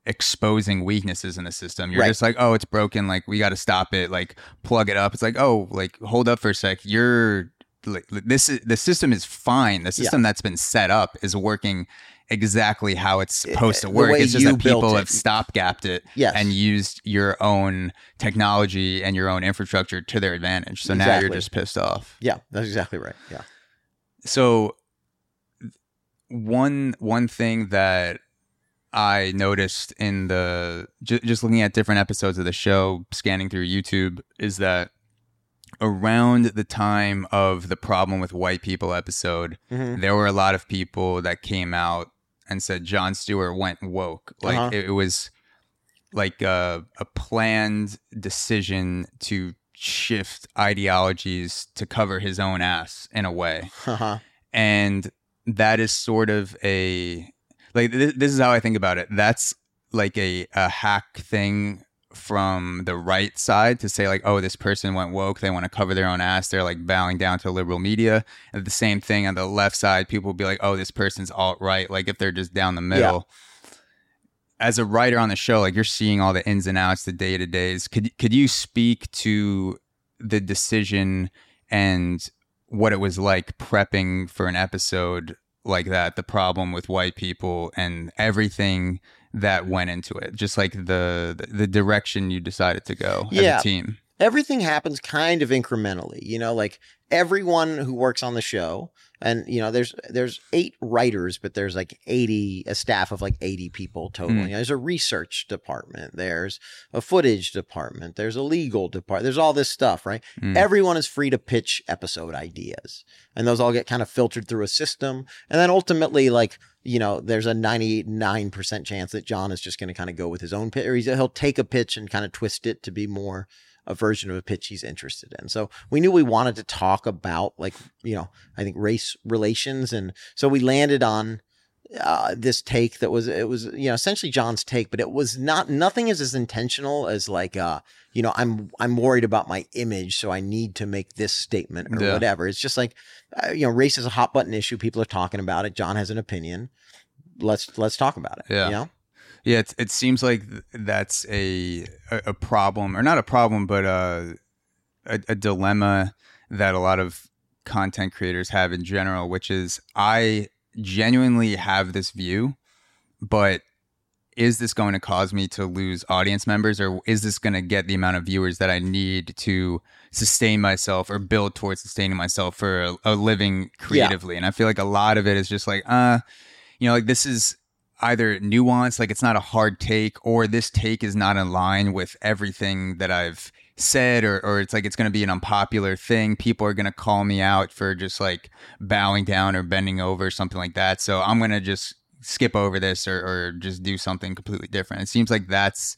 exposing weaknesses in the system. You're right. Just like, oh, it's broken. Like, we got to stop it. Like, plug it up. It's like, oh, like, hold up for a sec. You're like, this is, the system is fine. The system yeah. that's been set up is working exactly how it's supposed to work. It's just that people have stopgapped it yes. and used your own technology and your own infrastructure to their advantage. So exactly. now you're just pissed off. Yeah, that's exactly right. Yeah. So one one thing that I noticed in the ju- just looking at different episodes of the show, scanning through YouTube, is that around the time of the Problem with White People episode, mm-hmm. there were a lot of people that came out and said Jon Stewart went woke. Like uh-huh. it, it was like a, a planned decision to shift ideologies to cover his own ass in a way. Uh-huh. And that is sort of a like th- this is how I think about it. That's like a, a hack thing from the right side to say like, oh, this person went woke. They want to cover their own ass. They're like bowing down to liberal media. And the same thing on the left side, people will be like, oh, this person's alt-right. Like if they're just down the middle. Yeah. As a writer on the show, like you're seeing all the ins and outs, the day to days. Could could you speak to the decision and what it was like prepping for an episode like that, the Problem with White People, and everything that went into it? Just like the the direction you decided to go yeah. as a team. Everything happens kind of incrementally, you know, like everyone who works on the show. And, you know, there's there's eight writers, but there's like eighty, a staff of like eighty people total. Mm. You know, there's a research department. There's a footage department. There's a legal department. There's all this stuff, right? Mm. Everyone is free to pitch episode ideas. And those all get kind of filtered through a system. And then ultimately, like, you know, there's a ninety-nine percent chance that John is just going to kind of go with his own pitch. Or he's, he'll take a pitch and kind of twist it to be more a version of a pitch he's interested in. So we knew we wanted to talk about, like, you know, I think race relations. And so we landed on uh, this take that was, it was, you know, essentially John's take, but it was not, nothing is as intentional as like, uh, you know, I'm, I'm worried about my image, so I need to make this statement or yeah. whatever. It's just like, uh, you know, race is a hot button issue. People are talking about it. John has an opinion. Let's, let's talk about it. Yeah. You know? Yeah, it, it seems like that's a a problem, or not a problem, but a, a a dilemma that a lot of content creators have in general, which is I genuinely have this view, but is this going to cause me to lose audience members, or is this going to get the amount of viewers that I need to sustain myself or build towards sustaining myself for a, a living creatively? Yeah. And I feel like a lot of it is just like, uh, you know, like this is either nuanced, like it's not a hard take, or this take is not in line with everything that I've said, or or it's like it's going to be an unpopular thing. People are going to call me out for just like bowing down or bending over or something like that. So I'm going to just skip over this or, or just do something completely different. It seems like that's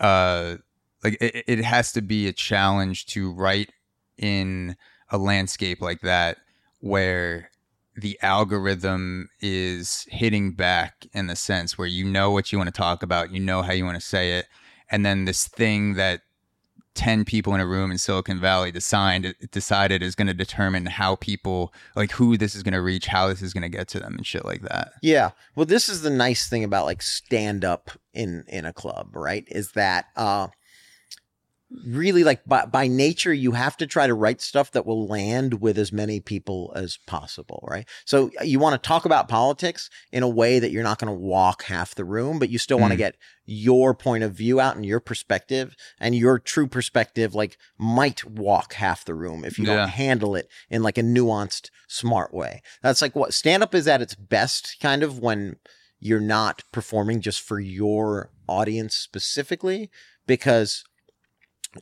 uh, like it, it has to be a challenge to write in a landscape like that where the algorithm is hitting back, in the sense where you know what you want to talk about, you know how you want to say it, and then this thing that ten people in a room in Silicon Valley decided decided is going to determine how people, like who this is going to reach, how this is going to get to them and shit like that. Yeah. Well, this is the nice thing about like stand up in, in a club, right? Is that, uh, really, like by, by nature, you have to try to write stuff that will land with as many people as possible, right? So you want to talk about politics in a way that you're not going to walk half the room, but you still mm. want to get your point of view out and your perspective, and your true perspective, like, might walk half the room if you yeah. don't handle it in like a nuanced, smart way. That's like what stand up is at its best, kind of, when you're not performing just for your audience specifically, because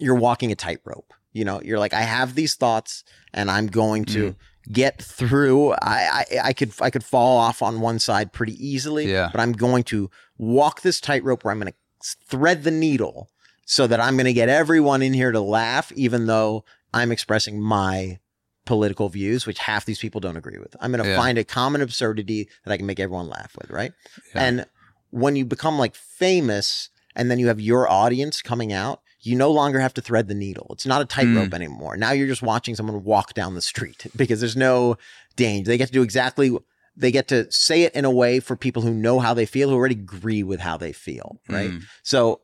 you're walking a tightrope. You know, you're like, I have these thoughts and I'm going to mm. get through. I, I I could I could fall off on one side pretty easily, yeah. but I'm going to walk this tightrope where I'm going to thread the needle so that I'm going to get everyone in here to laugh, even though I'm expressing my political views, which half these people don't agree with. I'm going to yeah. find a common absurdity that I can make everyone laugh with, right? Yeah. And when you become like famous and then you have your audience coming out, you no longer have to thread the needle. It's not a tightrope mm. anymore. Now you're just watching someone walk down the street because there's no danger. They get to do exactly, they get to say it in a way for people who know how they feel, who already agree with how they feel, right? Mm. So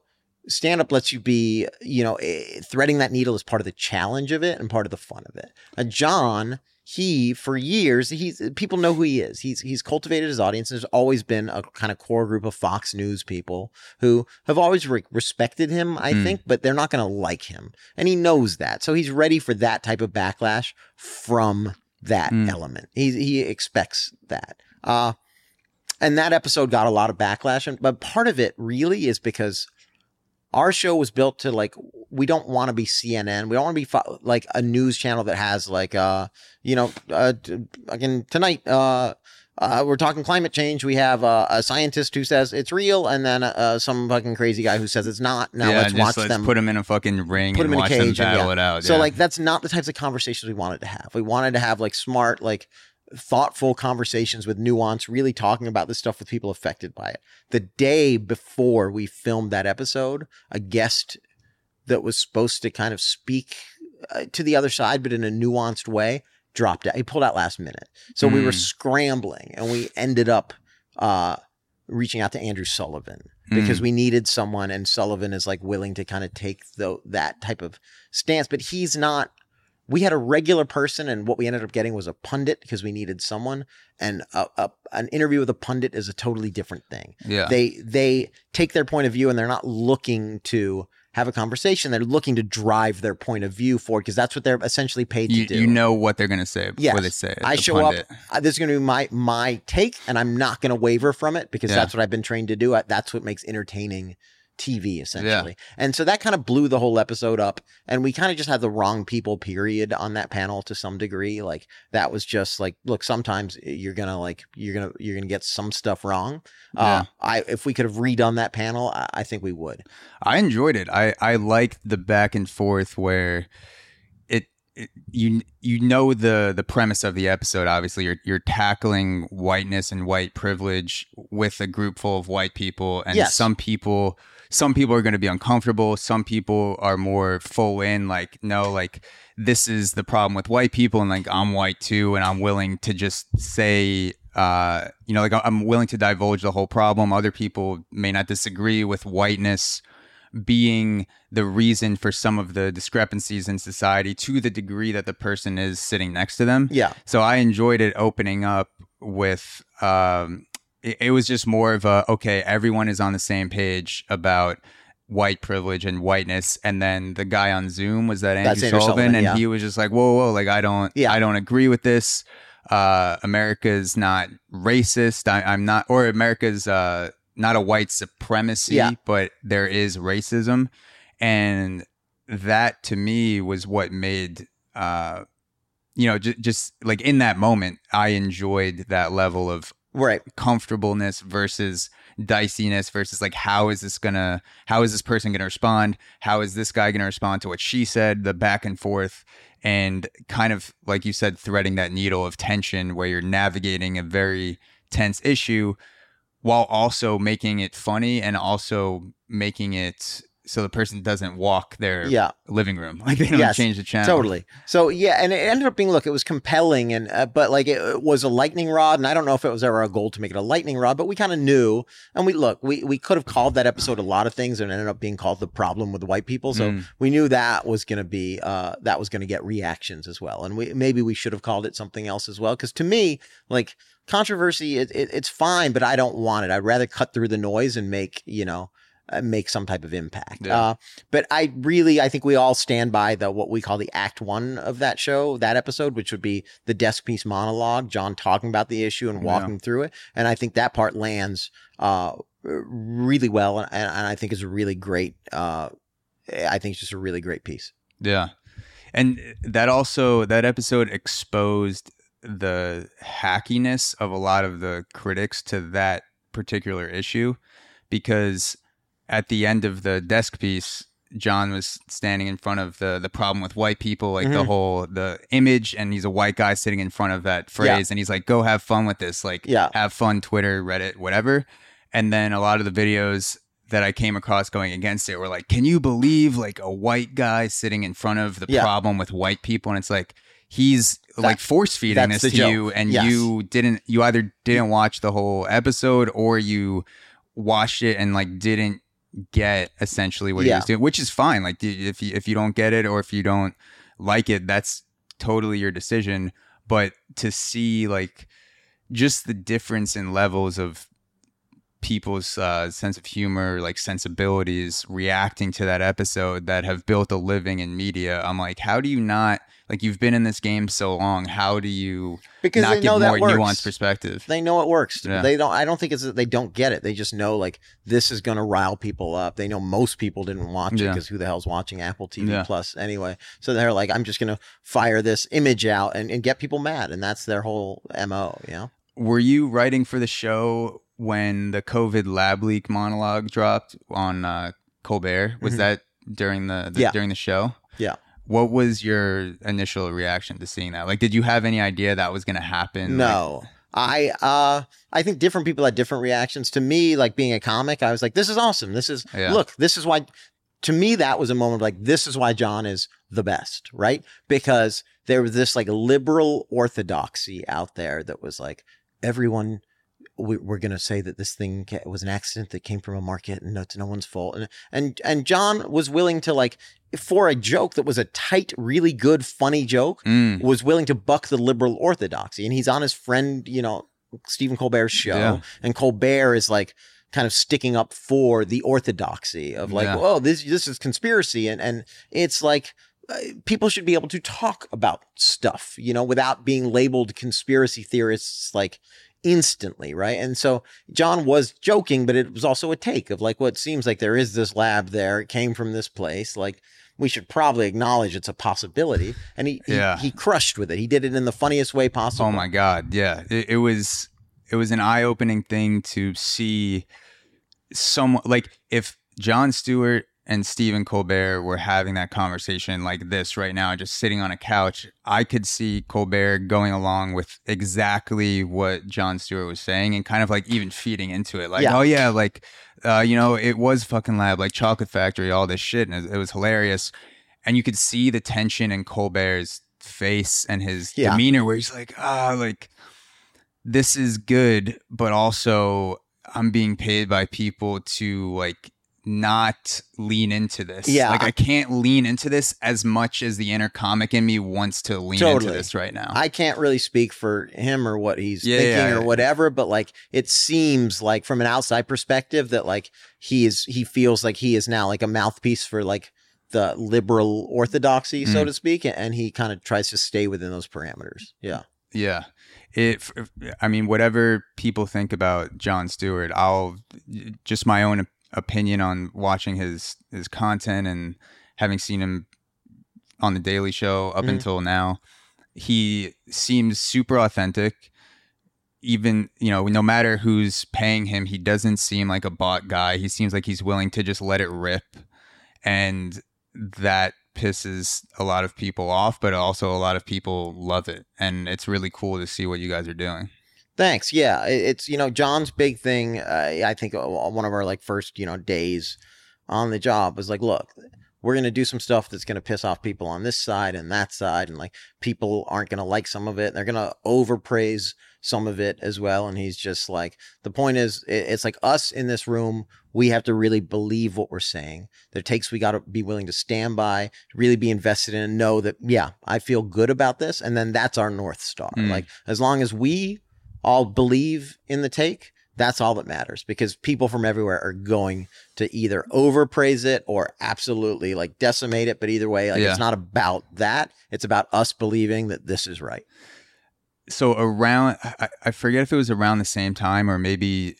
stand-up lets you be, you know, threading that needle is part of the challenge of it and part of the fun of it. And John, he, for years, he's people know who he is. He's he's cultivated his audience. There's always been a kind of core group of Fox News people who have always re- respected him, I mm. think, but they're not going to like him. And he knows that. So he's ready for that type of backlash from that mm. element. He, he expects that. Uh, and that episode got a lot of backlash. And, but part of it really is because our show was built to, like, we don't want to be C N N. We don't want to be fo- like a news channel that has like, uh, you know, uh, t- again, tonight uh, uh, we're talking climate change. We have uh, a scientist who says it's real and then uh, some fucking crazy guy who says it's not. Now yeah, let's just watch let's them. Put them in a fucking ring put and them watch them battle yeah. it out. So yeah. like that's not the types of conversations we wanted to have. We wanted to have like smart, like thoughtful conversations with nuance, really talking about this stuff with people affected by it. The day before we filmed that episode, a guest that was supposed to kind of speak uh, to the other side, but in a nuanced way, dropped out. He pulled out last minute. So mm. we were scrambling and we ended up uh, reaching out to Andrew Sullivan because mm. we needed someone, and Sullivan is like willing to kind of take the, that type of stance, but he's not. We had a regular person, and what we ended up getting was a pundit because we needed someone. And a, a, an interview with a pundit is a totally different thing. Yeah. They they take their point of view, and they're not looking to have a conversation. They're looking to drive their point of view forward because that's what they're essentially paid you, to do. You know what they're going to say before yes. they say it. I the show pundit. up. This is going to be my my take, and I'm not going to waver from it because yeah. that's what I've been trained to do. That's what makes entertaining T V essentially. Yeah. And so that kind of blew the whole episode up, and we kind of just had the wrong people period on that panel to some degree. Like that was just like, look, sometimes you're going to like, you're going to, you're going to get some stuff wrong. Uh, yeah. I, if we could have redone that panel, I, I think we would. I enjoyed it. I, I liked the back and forth where it, it you, you know, the, the premise of the episode, obviously you're, you're tackling whiteness and white privilege with a group full of white people. And yes. some people, Some people are going to be uncomfortable. Some people are more full in, like, no, like, this is the problem with white people. And like, I'm white too. And I'm willing to just say, uh, you know, like, I'm willing to divulge the whole problem. Other people may not disagree with whiteness being the reason for some of the discrepancies in society to the degree that the person is sitting next to them. Yeah. So I enjoyed it opening up with, um, it was just more of a, okay, everyone is on the same page about white privilege and whiteness. And then the guy on Zoom was that Andrew, Andrew Sullivan, Sullivan and yeah. he was just like, whoa, whoa, like, I don't, yeah. I don't agree with this. Uh, America's not racist. I, I'm not, or America's uh, not a white supremacy, yeah. but there is racism. And that to me was what made, uh, you know, j- just like in that moment, I enjoyed that level of, right, comfortableness versus diciness versus like, how is this gonna how is this person gonna respond, how is this guy gonna respond to what she said, the back and forth, and kind of like you said, threading that needle of tension where you're navigating a very tense issue while also making it funny and also making it so the person doesn't walk their yeah. living room. Like they don't yes, change the channel. Totally. So yeah. And it ended up being, look, it was compelling and, uh, but like it, it was a lightning rod, and I don't know if it was ever our goal to make it a lightning rod, but we kind of knew, and we, look, we, we could have called that episode a lot of things and ended up being called The Problem with White People. So mm. we knew that was going to be, uh, that was going to get reactions as well. And we, maybe we should have called it something else as well. Cause to me, like controversy, it, it, it's fine, but I don't want it. I'd rather cut through the noise and make, you know, make some type of impact. Yeah. Uh, but I really, I think we all stand by the, what we call the act one of that show, that episode, which would be the desk piece monologue, John talking about the issue and walking yeah. through it. And I think that part lands uh, really well. And, and I think it's a really great, uh, I think it's just a really great piece. Yeah. And that also, that episode exposed the hackiness of a lot of the critics to that particular issue, because at the end of the desk piece, John was standing in front of the the problem with white people, like mm-hmm. the whole, the image, and he's a white guy sitting in front of that phrase. Yeah. And he's like, go have fun with this. Like, yeah. have fun, Twitter, Reddit, whatever. And then a lot of the videos that I came across going against it were like, can you believe like a white guy sitting in front of the yeah. problem with white people? And it's like, he's that, like force feeding this to joke. you. And yes. you didn't, you either didn't watch the whole episode or you watched it and like didn't get essentially what yeah. he was doing, which is fine. Like if you, if you don't get it or if you don't like it, that's totally your decision. But to see like just the difference in levels of people's uh, sense of humor, like sensibilities reacting to that episode that have built a living in media. I'm like, how do you not, like you've been in this game so long, how do you because not give more nuanced perspective? They know it works. Yeah. They don't, I don't think it's that they don't get it. They just know like this is going to rile people up. They know most people didn't watch it because yeah. who the hell's watching Apple T V yeah. Plus anyway. So they're like, I'm just going to fire this image out and, and get people mad. And that's their whole M O, you know? Were you writing for the show when the COVID lab leak monologue dropped on uh, Colbert? Was mm-hmm. that during the, the yeah. during the show? Yeah. What was your initial reaction to seeing that? Like, did you have any idea that was going to happen? No. Like- I uh I think different people had different reactions. To me, like being a comic, I was like, this is awesome. This is, yeah. look, this is why, to me, that was a moment of like, this is why John is the best, right? Because there was this like liberal orthodoxy out there that was like, everyone... we're going to say that this thing was an accident that came from a market and it's no one's fault. And, and, and John was willing to like, for a joke that was a tight, really good, funny joke, mm. was willing to buck the liberal orthodoxy. And he's on his friend, you know, Stephen Colbert's show. Yeah. And Colbert is like kind of sticking up for the orthodoxy of like, yeah. oh, this, this is conspiracy. And, and it's like, people should be able to talk about stuff, you know, without being labeled conspiracy theorists, like, instantly, right? And so John was joking, but it was also a take of like, what well, seems like there is this lab there, it came from this place, like we should probably acknowledge it's a possibility. And he yeah. he, he crushed with it. He did it in the funniest way possible. Oh my god. Yeah, it, it was it was an eye-opening thing to see someone like, if Jon Stewart and Stephen Colbert were having that conversation like this right now, just sitting on a couch, I could see Colbert going along with exactly what Jon Stewart was saying and kind of like even feeding into it. Like, yeah. oh yeah, like, uh, you know, it was fucking lab, like Chocolate Factory, all this shit. And it, it was hilarious. And you could see the tension in Colbert's face and his yeah. demeanor where he's like, ah, like this is good, but also I'm being paid by people to like, not lean into this. Yeah. Like I can't lean into this as much as the inner comic in me wants to lean totally. into this right now. I can't really speak for him or what he's yeah, thinking yeah, or yeah. whatever, but like it seems like from an outside perspective that like he is, he feels like he is now like a mouthpiece for like the liberal orthodoxy, mm. so to speak. And he kind of tries to stay within those parameters. Yeah. Yeah. It, I mean, whatever people think about Jon Stewart, I'll just my own opinion on watching his his content and having seen him on The Daily Show up mm-hmm. until now, he seems super authentic. Even, you know, no matter who's paying him, he doesn't seem like a bought guy. He seems like he's willing to just let it rip, and that pisses a lot of people off, but also a lot of people love it, and it's really cool to see what you guys are doing. Thanks. Yeah. It's, you know, John's big thing. Uh, I think one of our like first, you know, days on the job was like, look, we're going to do some stuff that's going to piss off people on this side and that side. And like people aren't going to like some of it. They're going to overpraise some of it as well. And he's just like, the point is, it's like us in this room, we have to really believe what we're saying. There takes, we got to be willing to stand by, really be invested in and know that, yeah, I feel good about this. And then that's our North Star. Mm. Like as long as we all believe in the take, That's all that matters, because people from everywhere are going to either overpraise it or absolutely like decimate it. But either way, like yeah. it's not about that. It's about us believing that this is right. So around, I, I forget if it was around the same time, or maybe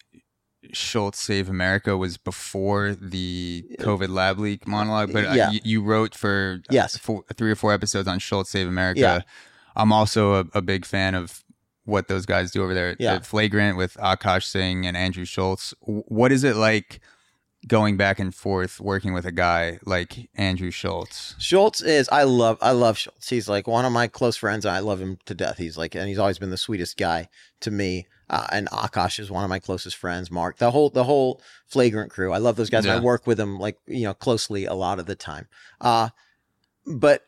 Schulz Save America was before the COVID lab leak monologue. But yeah. I, you wrote for yes. four, three or four episodes on Schulz Save America. Yeah. I'm also a, a big fan of what those guys do over there yeah. at Flagrant with Akash Singh and Andrew Schulz. What is it like going back and forth working with a guy like Andrew Schulz? Schulz is, I love, I love Schulz. He's like one of my close friends. And I love him to death. He's like, and he's always been the sweetest guy to me. Uh, and Akash is one of my closest friends, Mark, the whole, the whole Flagrant crew. I love those guys. Yeah. I work with them like, you know, closely a lot of the time. Uh, but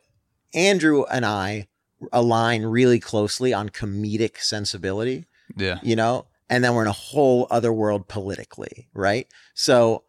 Andrew and I align really closely on comedic sensibility, yeah, you know, and then we're in a whole other world politically, right? So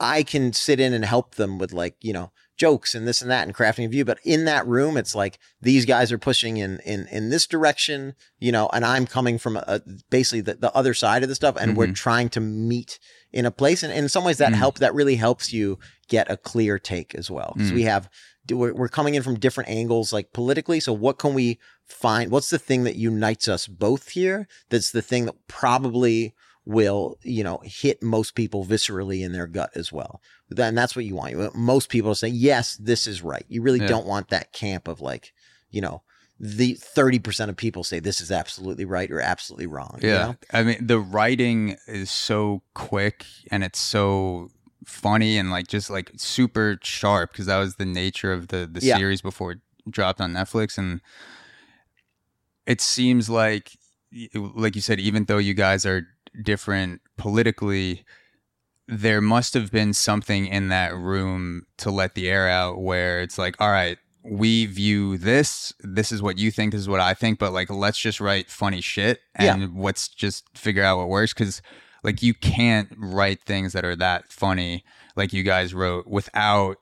I can sit in and help them with like, you know, jokes and this and that and crafting a view, but in that room, it's like these guys are pushing in in in this direction, you know, and I'm coming from a, basically the, the other side of the stuff, and mm-hmm. we're trying to meet in a place, and in some ways that mm-hmm. helps. That really helps you get a clear take as well, because mm-hmm. we have. We're coming in from different angles, like politically. So what can we find? What's the thing that unites us both here? That's the thing that probably will, you know, hit most people viscerally in their gut as well. Then that's what you want. You want most people to say, yes, this is right. You really yeah. don't want that camp of like, you know, the thirty percent of people say this is absolutely right or absolutely wrong. Yeah. You know? I mean, the writing is so quick and it's so funny and like just like super sharp, because that was the nature of the the yeah. series before it dropped on Netflix. And it seems like like you said, even though you guys are different politically, there must have been something in that room to let the air out where it's like, all right, we view this, this is what you think, this is what I think, but like let's just write funny shit and yeah. let's just figure out what works, because like you can't write things that are that funny like you guys wrote without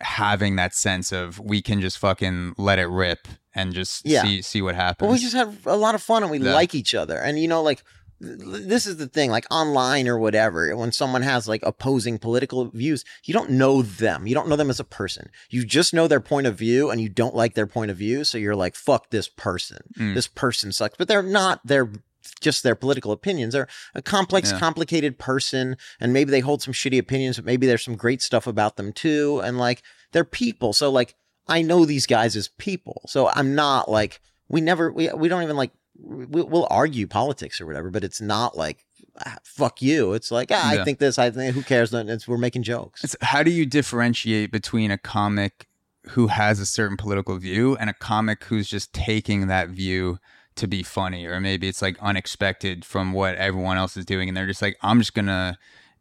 having that sense of we can just fucking let it rip and just yeah. see see what happens. Well, we just have a lot of fun and we yeah. like each other. And, you know, like this is the thing, like online or whatever, when someone has like opposing political views, you don't know them. You don't know them as a person. You just know their point of view and you don't like their point of view. So you're like, fuck this person. Mm. This person sucks. But they're not their just their political opinions. They're a complex, yeah. complicated person, and maybe they hold some shitty opinions, but maybe there's some great stuff about them too. And like they're people. So like I know these guys as people. So I'm not like we never we we don't even like we, we'll argue politics or whatever, but it's not like ah, fuck you. It's like ah, yeah. I think this. I think who cares? It's, we're making jokes. It's, how do you differentiate between a comic who has a certain political view and a comic who's just taking that view to be funny, or maybe it's like unexpected from what everyone else is doing and they're just like, I'm just gonna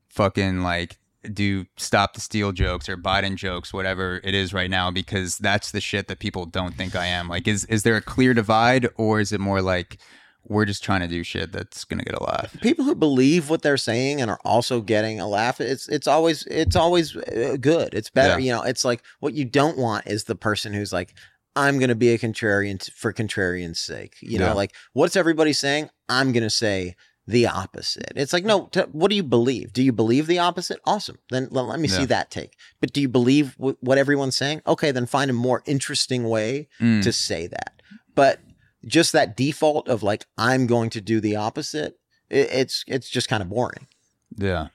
fucking like do stop the steal jokes or Biden jokes, whatever it is right now, because that's the shit that people don't think I am. Like is is there a clear divide, or is it more like we're just trying to do shit that's gonna get a laugh? People who believe what they're saying and are also getting a laugh, it's it's always it's always good. It's better, yeah. you know. It's like what you don't want is the person who's like, I'm going to be a contrarian t- for contrarian's sake. You know, yeah. like what's everybody saying? I'm going to say the opposite. It's like, no, t- what do you believe? Do you believe the opposite? Awesome. Then l- let me yeah. see that take. But do you believe w- what everyone's saying? Okay, then find a more interesting way mm. to say that. But just that default of like, I'm going to do the opposite. It- it's, it's just kind of boring. Yeah.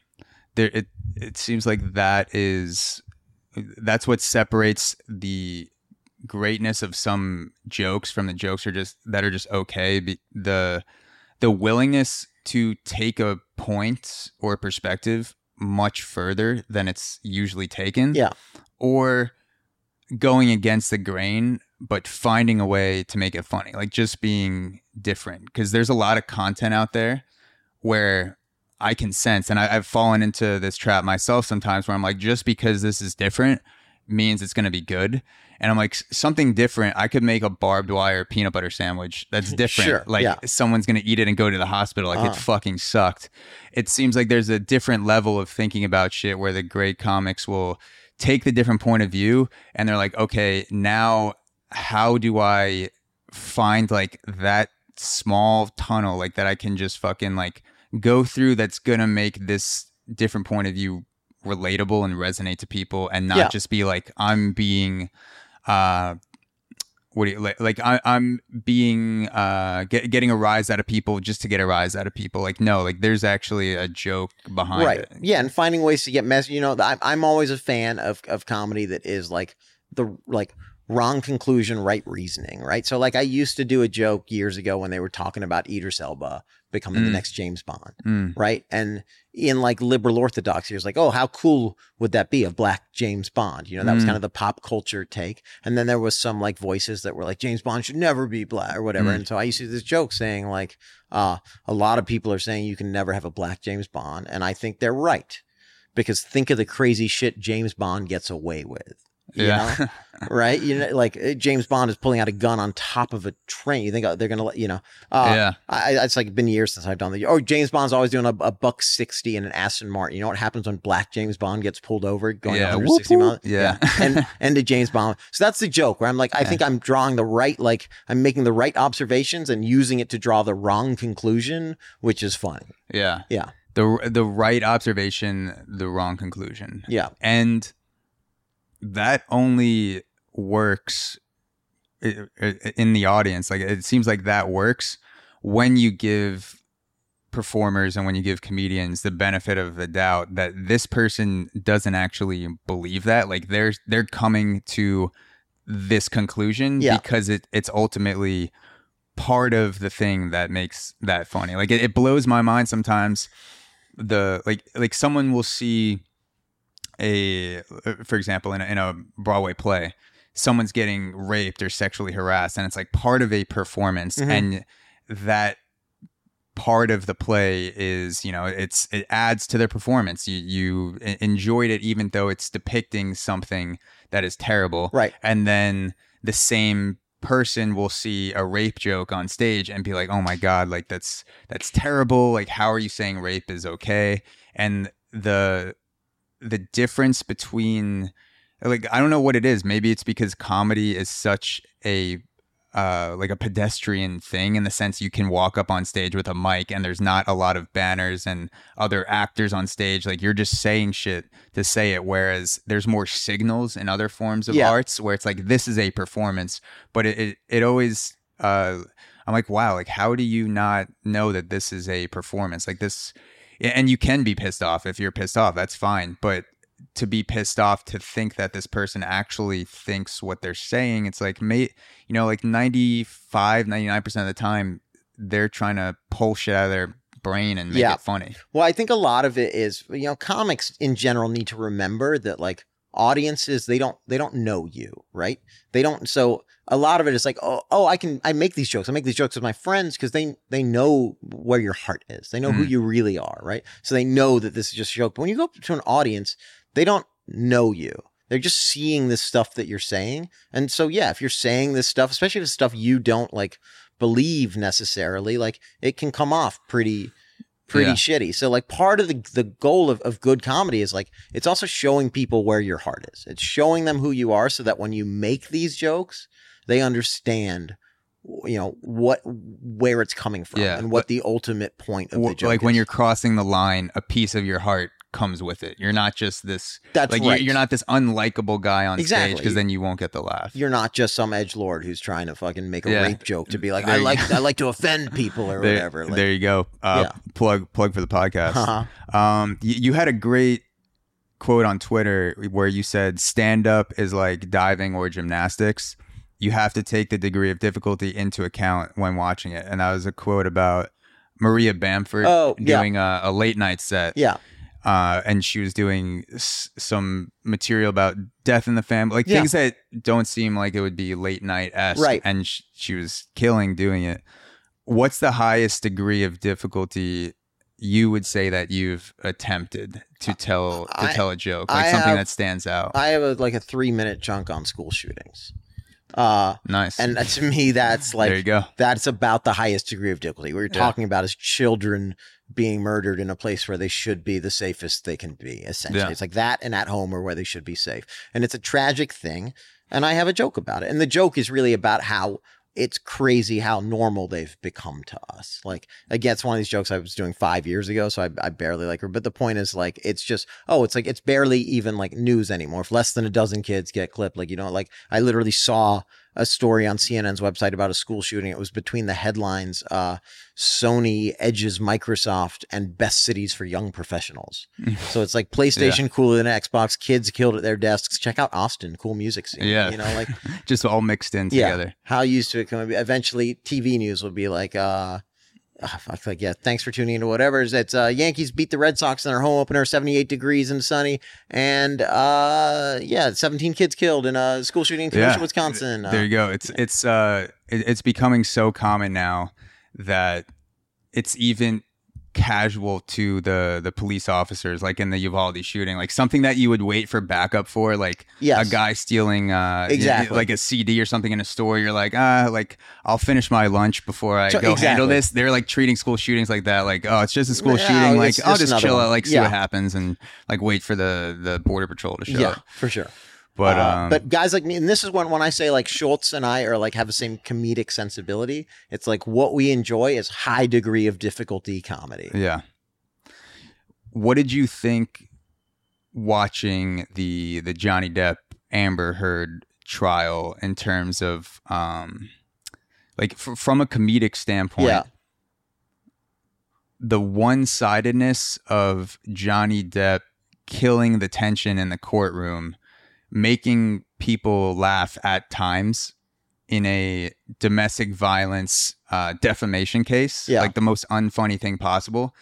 There, it, it seems like that is, that's what separates the greatness of some jokes from the jokes are just that are just okay. The the willingness to take a point or perspective much further than it's usually taken, yeah, or going against the grain but finding a way to make it funny, like just being different, because there's a lot of content out there where I can sense, and I, I've fallen into this trap myself sometimes, where I'm like, just because this is different means it's going to be good. And I'm like, something different, I could make a barbed wire peanut butter sandwich that's different. Sure, like yeah. someone's going to eat it and go to the hospital. Like uh-huh. it fucking sucked. It seems like there's a different level of thinking about shit where the great comics will take the different point of view and they're like, okay, now how do I find like that small tunnel like that I can just fucking like go through that's going to make this different point of view relatable and resonate to people, and not yeah. just be like, I'm being, uh, what do you like? like I, I'm being, uh, get, getting a rise out of people just to get a rise out of people. Like, no, like there's actually a joke behind right. it. Yeah. And finding ways to get mess. You know, I'm, I'm always a fan of, of comedy that is like the, like, wrong conclusion, right reasoning, right? So like I used to do a joke years ago when they were talking about Idris Elba becoming mm. the next James Bond, mm. right? And in like liberal orthodoxy, it was like, oh, how cool would that be, a black James Bond? You know, that mm. was kind of the pop culture take. And then there was some like voices that were like, James Bond should never be black or whatever. Mm. And so I used to do this joke saying like, uh, a lot of people are saying you can never have a black James Bond. And I think they're right, because think of the crazy shit James Bond gets away with. You yeah. know, right? You know, like James Bond is pulling out a gun on top of a train. You think they're going to let, you know, uh, yeah. I, it's like been years since I've done the, oh, James Bond's always doing a, a buck sixty in an Aston Martin. You know what happens when black James Bond gets pulled over going yeah. one hundred sixty miles? Yeah. yeah. And, and to James Bond. So that's the joke where I'm like, I yeah. think I'm drawing the right, like I'm making the right observations and using it to draw the wrong conclusion, which is funny. Yeah. Yeah. The, the right observation, the wrong conclusion. Yeah. And that only works in the audience. Like it seems like that works when you give performers and when you give comedians the benefit of the doubt that this person doesn't actually believe that. Like they're they're coming to this conclusion yeah. because it it's ultimately part of the thing that makes that funny. Like it, it blows my mind sometimes. The like like someone will see a, for example, in a, in a Broadway play, someone's getting raped or sexually harassed, and it's like part of a performance, mm-hmm. and that part of the play is, you know, it's it adds to their performance. You you enjoyed it even though it's depicting something that is terrible, right? And then the same person will see a rape joke on stage and be like, "Oh my God, like that's that's terrible! Like how are you saying rape is okay?" And the the difference between, like, I don't know what it is. Maybe it's because comedy is such a uh like a pedestrian thing, in the sense you can walk up on stage with a mic and there's not a lot of banners and other actors on stage. Like you're just saying shit to say it, whereas there's more signals in other forms of yeah. arts where it's like, this is a performance. But it, it, it always uh I'm like, wow, like how do you not know that this is a performance? Like this. And you can be pissed off if you're pissed off. That's fine. But to be pissed off, to think that this person actually thinks what they're saying, it's like, mate, you know, like ninety-five, ninety-nine percent of the time, they're trying to pull shit out of their brain and make yeah. it funny. Well, I think a lot of it is, you know, comics in general need to remember that, like, audiences, they don't they don't know you, right? They don't. So a lot of it is like, oh, oh, I can I make these jokes. I make these jokes with my friends because they they know where your heart is. They know mm. who you really are, right? So they know that this is just a joke. But when you go up to an audience, they don't know you. They're just seeing this stuff that you're saying. And so, yeah, if you're saying this stuff, especially if it's stuff you don't like believe necessarily, like it can come off pretty pretty yeah. shitty. So like part of the, the goal of, of good comedy is like, it's also showing people where your heart is. It's showing them who you are so that when you make these jokes, they understand, you know, what, where it's coming from yeah, and what the ultimate point of w- the joke like is. Like when you're crossing the line, a piece of your heart comes with it. You're not just this, that's like, right. you're, you're not this unlikable guy on exactly. stage, because then you won't get the laugh. You're not just some edgelord who's trying to fucking make a yeah. rape joke to be like, there I like, go. I like to offend people or there, whatever. Like, there you go. Uh, yeah. Plug, plug for the podcast. Uh-huh. Um, you, you had a great quote on Twitter where you said, stand up is like diving or gymnastics. You have to take the degree of difficulty into account when watching it. And that was a quote about Maria Bamford oh, yeah. doing a, a late night set. Yeah. Uh, and she was doing s- some material about Death in the Family, like yeah. things that don't seem like it would be late night-esque. Right. And sh- she was killing doing it. What's the highest degree of difficulty you would say that you've attempted to tell to I, tell a joke, like I something have, that stands out? I have a, like a three-minute chunk on school shootings. Uh, nice. And to me, that's like, there you go. That's about the highest degree of difficulty. What you're yeah. talking about is children being murdered in a place where they should be the safest they can be, essentially. Yeah. It's like that and at home are where they should be safe. And it's a tragic thing. And I have a joke about it. And the joke is really about how it's crazy how normal they've become to us. Like, again, it's one of these jokes I was doing five years ago, so I, I barely like her. But the point is, like, it's just, oh, it's like, it's barely even like news anymore. If less than a dozen kids get clipped, like, you know, like I literally saw a story on C N N's website about a school shooting. It was between the headlines, uh, Sony edges Microsoft and best cities for young professionals. So it's like PlayStation yeah. cooler than Xbox, kids killed at their desks. Check out Austin, cool music scene. Yeah. You know, like just all mixed in yeah, together. How used to it can be. Eventually T V news will be like, uh, oh, fuck, like, yeah, thanks for tuning into whatever. It's uh, Yankees beat the Red Sox in their home opener, seventy-eight degrees and sunny. And uh, yeah, seventeen kids killed in a school shooting in Kenosha, yeah. Wisconsin. There uh, you go. It's it's uh, it, it's becoming so common now that it's even casual to the the police officers, like in the Uvalde shooting, like something that you would wait for backup for, like yes. a guy stealing uh exactly like a C D or something in a store. You're like, ah, like I'll finish my lunch before I so, go exactly. handle this. They're like treating school shootings like that, like, oh, it's just a school yeah, shooting, like I'll just chill one. out, like see yeah. what happens, and like wait for the the border patrol to show yeah up. For sure. But uh, um, but guys like me, and this is when when I say like Schulz and I are like have the same comedic sensibility. It's like what we enjoy is high degree of difficulty comedy. Yeah. What did you think watching the the Johnny Depp Amber Heard trial in terms of um like f- from a comedic standpoint? Yeah. The one-sidedness of Johnny Depp killing the tension in the courtroom, making people laugh at times in a domestic violence uh, defamation case, yeah. like the most unfunny thing possible.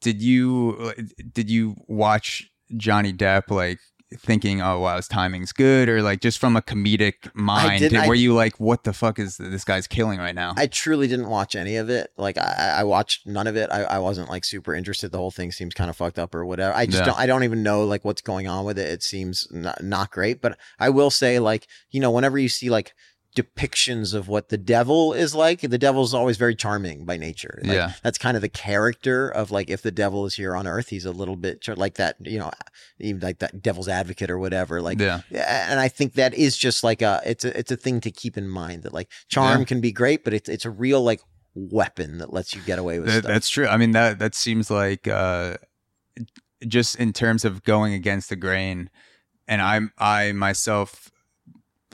Did you did you watch Johnny Depp like thinking, oh wow, his timing's good, or like just from a comedic mind, did, were I, you like, what the fuck is this guy's killing right now? I truly didn't watch any of it. Like I, I watched none of it. I, I wasn't like super interested. The whole thing seems kind of fucked up or whatever. I just yeah. don't, I don't even know like what's going on with it. It seems not, not great, but I will say like, you know, whenever you see like depictions of what the devil is like, the devil's always very charming by nature. Like, yeah. That's kind of the character of like, if the devil is here on earth, he's a little bit char- like that, you know, even like that devil's advocate or whatever. Like, yeah. And I think that is just like a, it's a, it's a thing to keep in mind that like charm yeah. can be great, but it's, it's a real like weapon that lets you get away with that, stuff. That's true. I mean, that, that seems like, uh, just in terms of going against the grain, and I'm, I myself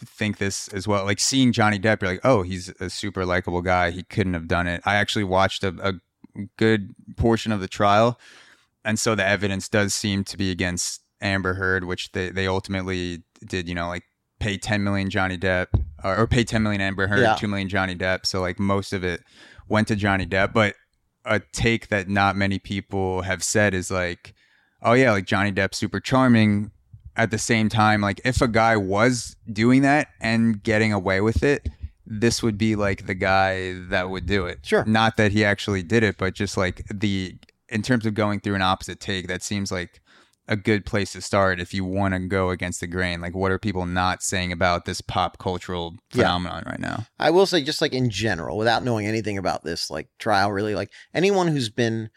think this as well, like seeing Johnny Depp, you're like, oh, he's a super likable guy, he couldn't have done it. I actually watched a, a good portion of the trial, and so the evidence does seem to be against Amber Heard, which they, they ultimately did, you know, like pay ten million Johnny Depp or, or pay ten million Amber Heard, yeah. two million Johnny Depp, so like most of it went to Johnny Depp. But a take that not many people have said is like, oh yeah, like Johnny Depp's super charming. At the same time, like if a guy was doing that and getting away with it, this would be like the guy that would do it. Sure. Not that he actually did it, but just like the, in terms of going through an opposite take, that seems like a good place to start if you want to go against the grain. Like, what are people not saying about this pop cultural phenomenon yeah. right now? I will say, just like in general, without knowing anything about this like trial, really, like anyone who's been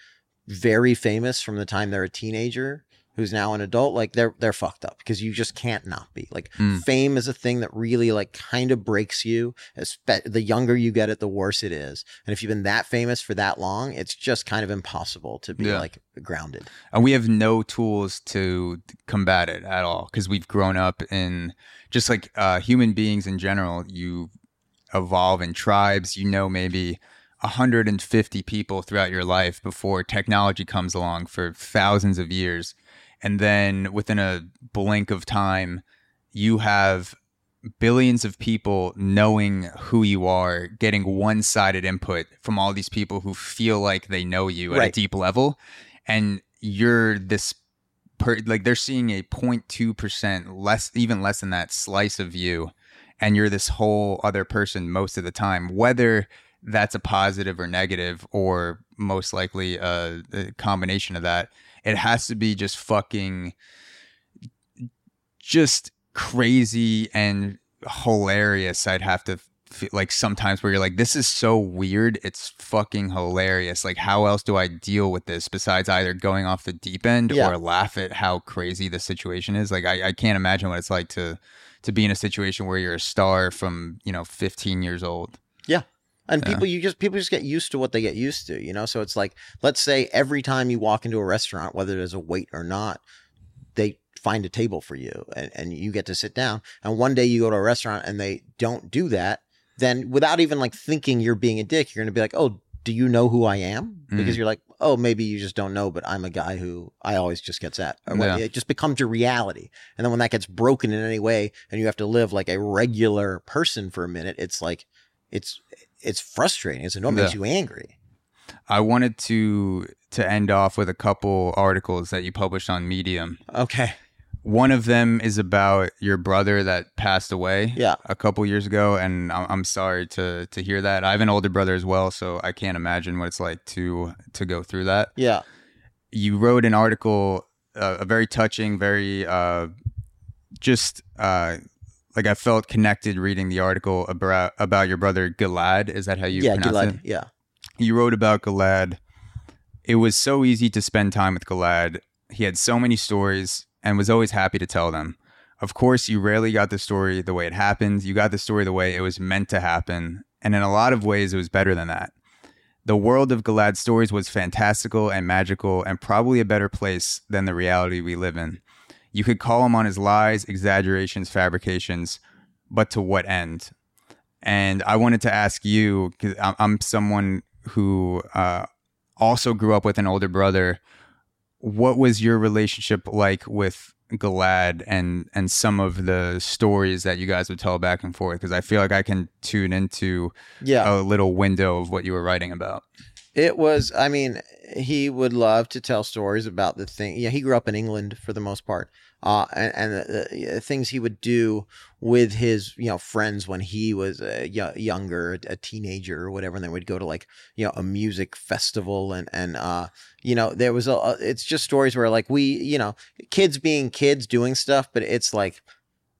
very famous from the time they're a teenager who's now an adult, like they're they're fucked up, because you just can't not be. Like mm. fame is a thing that really like kind of breaks you. Espe- the younger you get it, the worse it is. And if you've been that famous for that long, it's just kind of impossible to be yeah. like grounded. And we have no tools to combat it at all, because we've grown up in just like uh, human beings in general. You evolve in tribes, you know, maybe one hundred fifty people throughout your life before technology comes along for thousands of years. And then within a blink of time, you have billions of people knowing who you are, getting one-sided input from all these people who feel like they know you at right. a deep level. And you're this, per- like they're seeing a zero point two percent less, even less than that slice of you. And you're this whole other person most of the time, whether that's a positive or negative, or most likely a, a combination of that. It has to be just fucking just crazy and hilarious. I'd have to feel like sometimes where you're like, this is so weird, it's fucking hilarious. Like, how else do I deal with this besides either going off the deep end yeah. or laugh at how crazy the situation is? Like, I, I can't imagine what it's like to to be in a situation where you're a star from, you know, fifteen years old. Yeah. And yeah. people, you just people just get used to what they get used to, you know? So it's like, let's say every time you walk into a restaurant, whether there's a wait or not, they find a table for you and, and you get to sit down. And one day you go to a restaurant and they don't do that. Then without even like thinking you're being a dick, you're going to be like, oh, do you know who I am? Because mm. you're like, oh, maybe you just don't know, but I'm a guy who I always just gets at. Or yeah. It just becomes your reality. And then when that gets broken in any way and you have to live like a regular person for a minute, it's like, it's it's frustrating. It's annoying. It yeah. makes you angry. I wanted to to end off with a couple articles that you published on Medium. Okay. One of them is about your brother that passed away yeah. a couple years ago, and I'm sorry to to hear that. I have an older brother as well, so I can't imagine what it's like to to go through that. Yeah. You wrote an article, uh, a very touching, very uh, just uh, like I felt connected reading the article about about your brother Gilad. Is that how you yeah, pronounce Gilad. it? Yeah, Gilad. Yeah. You wrote about Gilad. It was so easy to spend time with Gilad. He had so many stories and was always happy to tell them. Of course, you rarely got the story the way it happened. You got the story the way it was meant to happen. And in a lot of ways, it was better than that. The world of Gilad's stories was fantastical and magical and probably a better place than the reality we live in. You could call him on his lies, exaggerations, fabrications, but to what end? And I wanted to ask you, because I'm someone who uh, also grew up with an older brother. What was your relationship like with Gilad and and some of the stories that you guys would tell back and forth? Because I feel like I can tune into yeah. a little window of what you were writing about. It was, I mean, he would love to tell stories about the thing. Yeah, he grew up in England for the most part. Uh, and, and the, the things he would do with his, you know, friends when he was uh, y- younger, a teenager or whatever, and they would go to like, you know, a music festival and, and uh, you know, there was, a, it's just stories where like we, you know, kids being kids doing stuff, but it's like,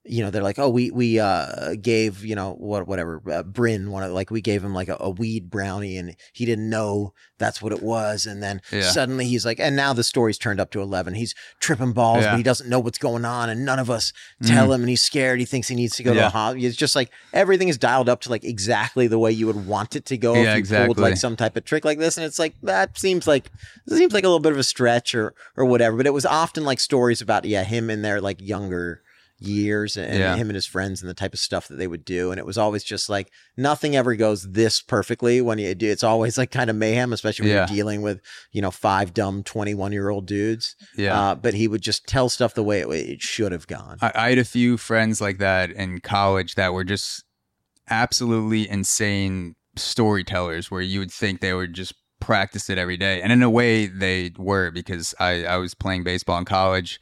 you know, they're like, oh, we, we, uh, gave, you know, what, whatever, uh, Bryn, one of like, we gave him like a, a weed brownie and he didn't know that's what it was. And then yeah. suddenly he's like, and now the story's turned up to eleven. He's tripping balls, yeah. but he doesn't know what's going on. And none of us tell mm. him, and he's scared. He thinks he needs to go yeah. to a hospital. It's just like, everything is dialed up to like exactly the way you would want it to go. Yeah, if you exactly. pulled like some type of trick like this. And it's like, that seems like, it seems like a little bit of a stretch or, or whatever, but it was often like stories about, yeah, him and their like younger years and yeah. him and his friends and the type of stuff that they would do. And it was always just like, nothing ever goes this perfectly when you do. It's always like kind of mayhem, especially when yeah. you're dealing with, you know, five dumb twenty-one year old dudes. Yeah. Uh, but he would just tell stuff the way it, it should have gone. I, I had a few friends like that in college that were just absolutely insane storytellers, where you would think they were just practiced it every day. And in a way they were, because I, I was playing baseball in college.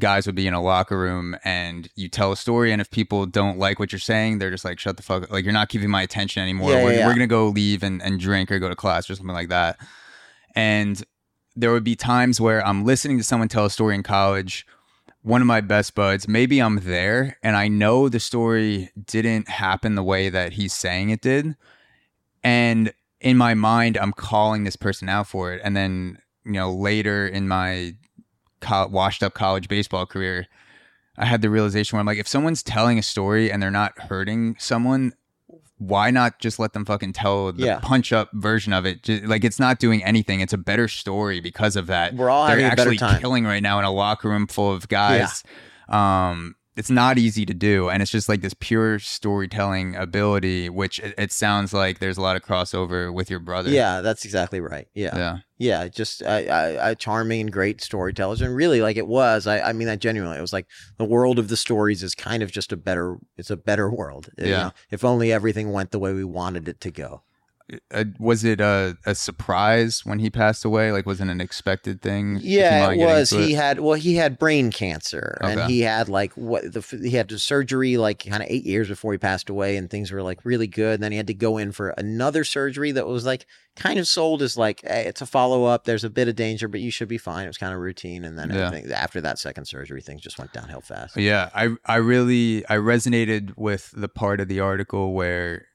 Guys would be in a locker room and you tell a story, and if people don't like what you're saying, they're just like, shut the fuck up. Like, you're not giving my attention anymore. Yeah, we're, yeah. we're going to go leave and, and drink or go to class or something like that. And there would be times where I'm listening to someone tell a story in college, one of my best buds, maybe I'm there and I know the story didn't happen the way that he's saying it did. And in my mind, I'm calling this person out for it. And then, you know, later in my Co- washed up college baseball career, I had the realization where I'm like, if someone's telling a story and they're not hurting someone, why not just let them fucking tell the yeah. punch up version of it? Just, like, it's not doing anything. It's a better story because of that. We're all they're having actually a better time. Killing right now in a locker room full of guys. Yeah. Um, it's not easy to do. And it's just like this pure storytelling ability, which it, it sounds like there's a lot of crossover with your brother. Yeah, that's exactly right. Yeah. Yeah. Yeah, just a, a, a charming and great storytellers. And really, like, it was, I, I mean that genuinely, it was like the world of the stories is kind of just a better, it's a better world. Yeah. You know, if only everything went the way we wanted it to go. Uh, was it a, a surprise when he passed away? Like, wasn't an expected thing? Yeah, it was. He it? had, well, he had brain cancer, okay. and he had like what the he had the surgery like kind of eight years before he passed away, and things were like really good. And then he had to go in for another surgery that was like kind of sold as like, hey, it's a follow up. There's a bit of danger, but you should be fine. It was kind of routine, and then yeah. everything, after that second surgery, things just went downhill fast. Yeah, I I really I resonated with the part of the article where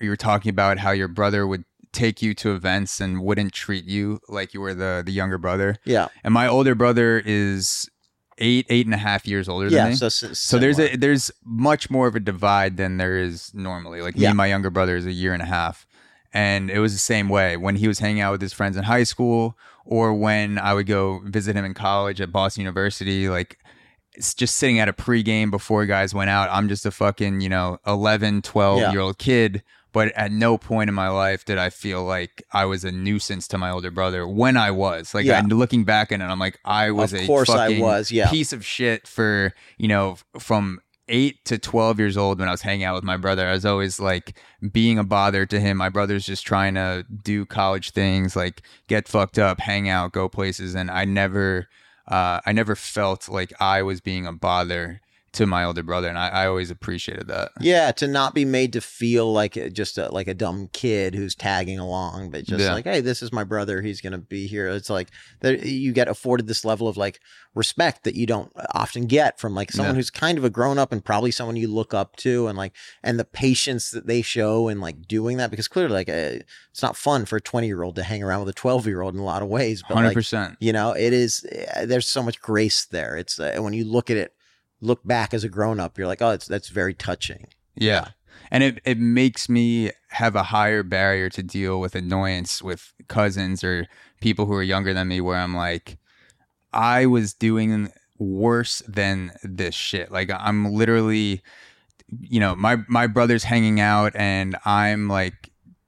you were talking about how your brother would take you to events and wouldn't treat you like you were the the younger brother. Yeah. And my older brother is eight, eight and a half years older yeah, than me. So, so, so there's a, there's much more of a divide than there is normally. Like yeah. me and my younger brother is a year and a half. And it was the same way when he was hanging out with his friends in high school or when I would go visit him in college at Boston University. Like, it's just sitting at a pregame before guys went out. I'm just a fucking, you know, eleven, twelve yeah. year old kid. But at no point in my life did I feel like I was a nuisance to my older brother when I was. Like, yeah. I, looking back in it, I'm like, I was of a course fucking I was, yeah. piece of shit for, you know, from eight to twelve years old when I was hanging out with my brother. I was always, like, being a bother to him. My brother's just trying to do college things, like, get fucked up, hang out, go places. And I never, uh, I never felt like I was being a bother to my older brother, and I, I always appreciated that. Yeah, to not be made to feel like a, just a, like a dumb kid who's tagging along, but just yeah. like, hey, this is my brother, he's gonna be here. It's like that you get afforded this level of like respect that you don't often get from like someone yeah. who's kind of a grown up and probably someone you look up to, and like, and the patience that they show in like doing that, because clearly like uh, it's not fun for a twenty year old to hang around with a twelve year old in a lot of ways. But one hundred percent. Like, you know, it is. Uh, there's so much grace there. It's uh, when you look at it. Look back as a grown up, you're like, oh, it's, that's very touching. Yeah. yeah. And it, it makes me have a higher barrier to deal with annoyance with cousins or people who are younger than me, where I'm like, I was doing worse than this shit. Like, I'm literally, you know, my, my brother's hanging out and I'm like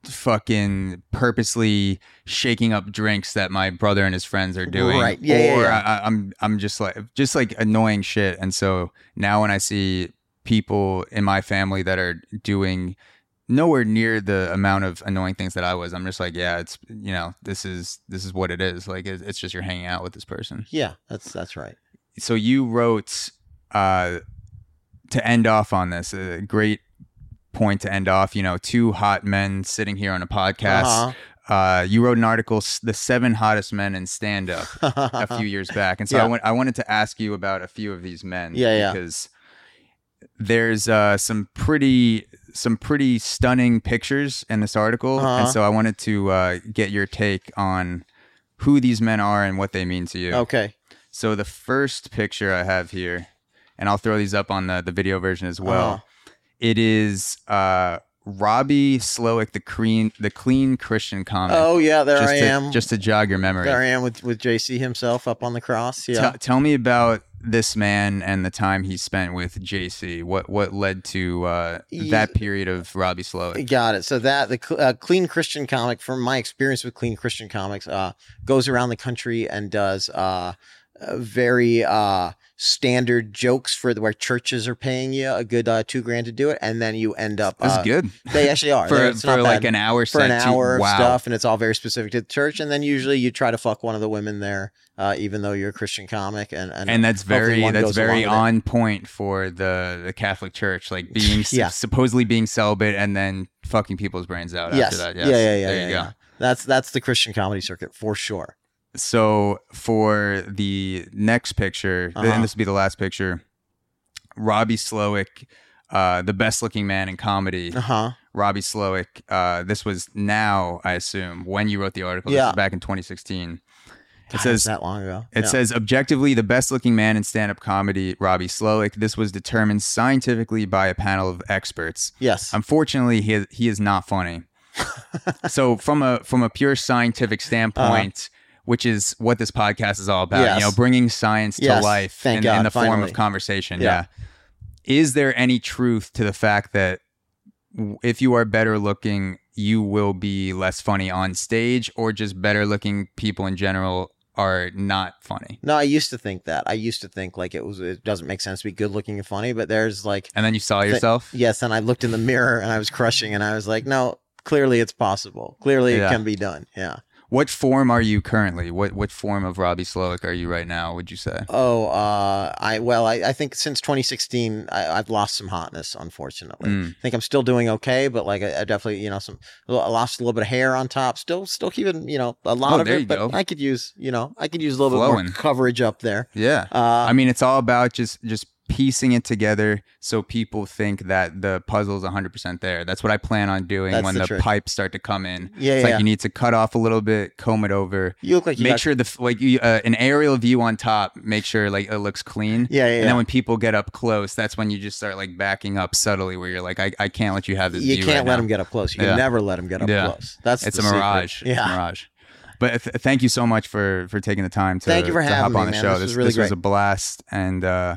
fucking purposely shaking up drinks that my brother and his friends are doing, right? Yeah, or yeah, yeah. I, I'm I'm just like just like annoying shit. And so now when I see people in my family that are doing nowhere near the amount of annoying things that I was, I'm just like, yeah, it's, you know, this is this is what it is. Like, it's just you're hanging out with this person. Yeah, that's that's right. So you wrote uh, to end off on this a great point to end off, you know, two hot men sitting here on a podcast. Uh-huh. Uh, you wrote an article, The Seven Hottest Men in Stand-Up, a few years back. And so yeah. I, went, I wanted to ask you about a few of these men. Yeah, because yeah. there's uh, some pretty some pretty stunning pictures in this article. Uh-huh. And so I wanted to uh, get your take on who these men are and what they mean to you. Okay. So the first picture I have here, and I'll throw these up on the, the video version as well. Uh-huh. It is uh, Robby Slowik, the clean, the clean Christian comic. Oh yeah, there I to, am. Just to jog your memory, there I am with, with J C himself up on the cross. Yeah. T- tell me about this man and the time he spent with J C. What what led to uh, that period of Robby Slowik? Got it. So that the uh, clean Christian comic, from my experience with clean Christian comics, uh, goes around the country and does uh, very. Uh, standard jokes for the, where churches are paying you a good uh, two grand to do it, and then you end up. That's uh, good. They actually are for, for like an hour for an hour to, wow. of stuff, and it's all very specific to the church. And then usually you try to fuck one of the women there, uh, even though you're a Christian comic, and and, and that's very that's very on point for the, the Catholic Church, like being yeah. su- supposedly being celibate and then fucking people's brains out yes. after that. Yes. Yeah, yeah, yeah. There yeah, you yeah. go. That's that's the Christian comedy circuit for sure. So for the next picture, uh-huh. and this will be the last picture, Robby Slowik, uh, the best looking man in comedy. Uh-huh. Robby Slowik, uh, this was now, I assume, when you wrote the article. Yeah. This was back in twenty sixteen. It God, says that long ago. It yeah. says, objectively, the best looking man in stand-up comedy, Robby Slowik. This was determined scientifically by a panel of experts. Yes. Unfortunately, he, he is not funny. So from a, from a pure scientific standpoint... Uh-huh. Which is what this podcast is all about, yes. you know, bringing science yes. to life Thank in, God, in the finally. Form of conversation. Yeah. yeah. Is there any truth to the fact that if you are better looking, you will be less funny on stage, or just better looking people in general are not funny? No, I used to think that. I used to think like it was, it doesn't make sense to be good looking and funny, but there's like, and then you saw yourself. Th- yes. And I looked in the mirror and I was crushing and I was like, no, clearly it's possible. Clearly yeah. it can be done. Yeah. What form are you currently? What what form of Robby Slowik are you right now, would you say? Oh, uh, I well, I, I think since twenty sixteen, I, I've lost some hotness, unfortunately. Mm. I think I'm still doing okay, but like I, I definitely, you know, some I lost a little bit of hair on top. Still, still keeping, you know, a lot oh, of there it, you but go. I could use, you know, I could use a little Flowing. bit more coverage up there. Yeah, uh, I mean, it's all about just just. piecing it together so people think that the puzzle is one hundred percent there. That's what I plan on doing. That's when the, the pipes start to come in. Yeah, it's yeah, like yeah. you need to cut off a little bit, comb it over. You look like you make got- sure the like you, uh, an aerial view on top. Make sure like it looks clean. Yeah, yeah. And yeah. then when people get up close, that's when you just start like backing up subtly, where you're like, I, I can't let you have this. You view can't right let now. Them get up close. You yeah. can never let them get up yeah. close. That's it's a mirage. Yeah. It's a mirage. But th- thank you so much for for taking the time to, thank you for to having hop me, on the man. show. This, this was really this great. was a blast, and uh,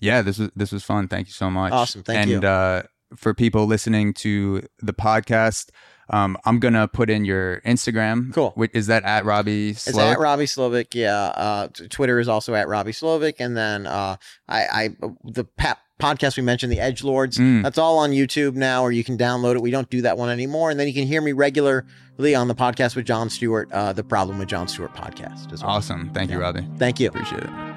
yeah, this was this was fun. Thank you so much. Awesome, thank and, you. And uh, for people listening to the podcast, um, I'm gonna put in your Instagram. Cool. Which, is that at Robby Slowik? It's at Robby Slowik. Yeah. Uh, Twitter is also at Robby Slowik, and then uh, I, I the pap. podcast we mentioned, the Edge Lords, mm. that's all on YouTube now, or you can download it. We don't do that one anymore. And then you can hear me regularly on the podcast with Jon Stewart, uh the Problem with Jon Stewart podcast as well. Awesome. Thank yeah. you, Robby. Thank you. Appreciate it.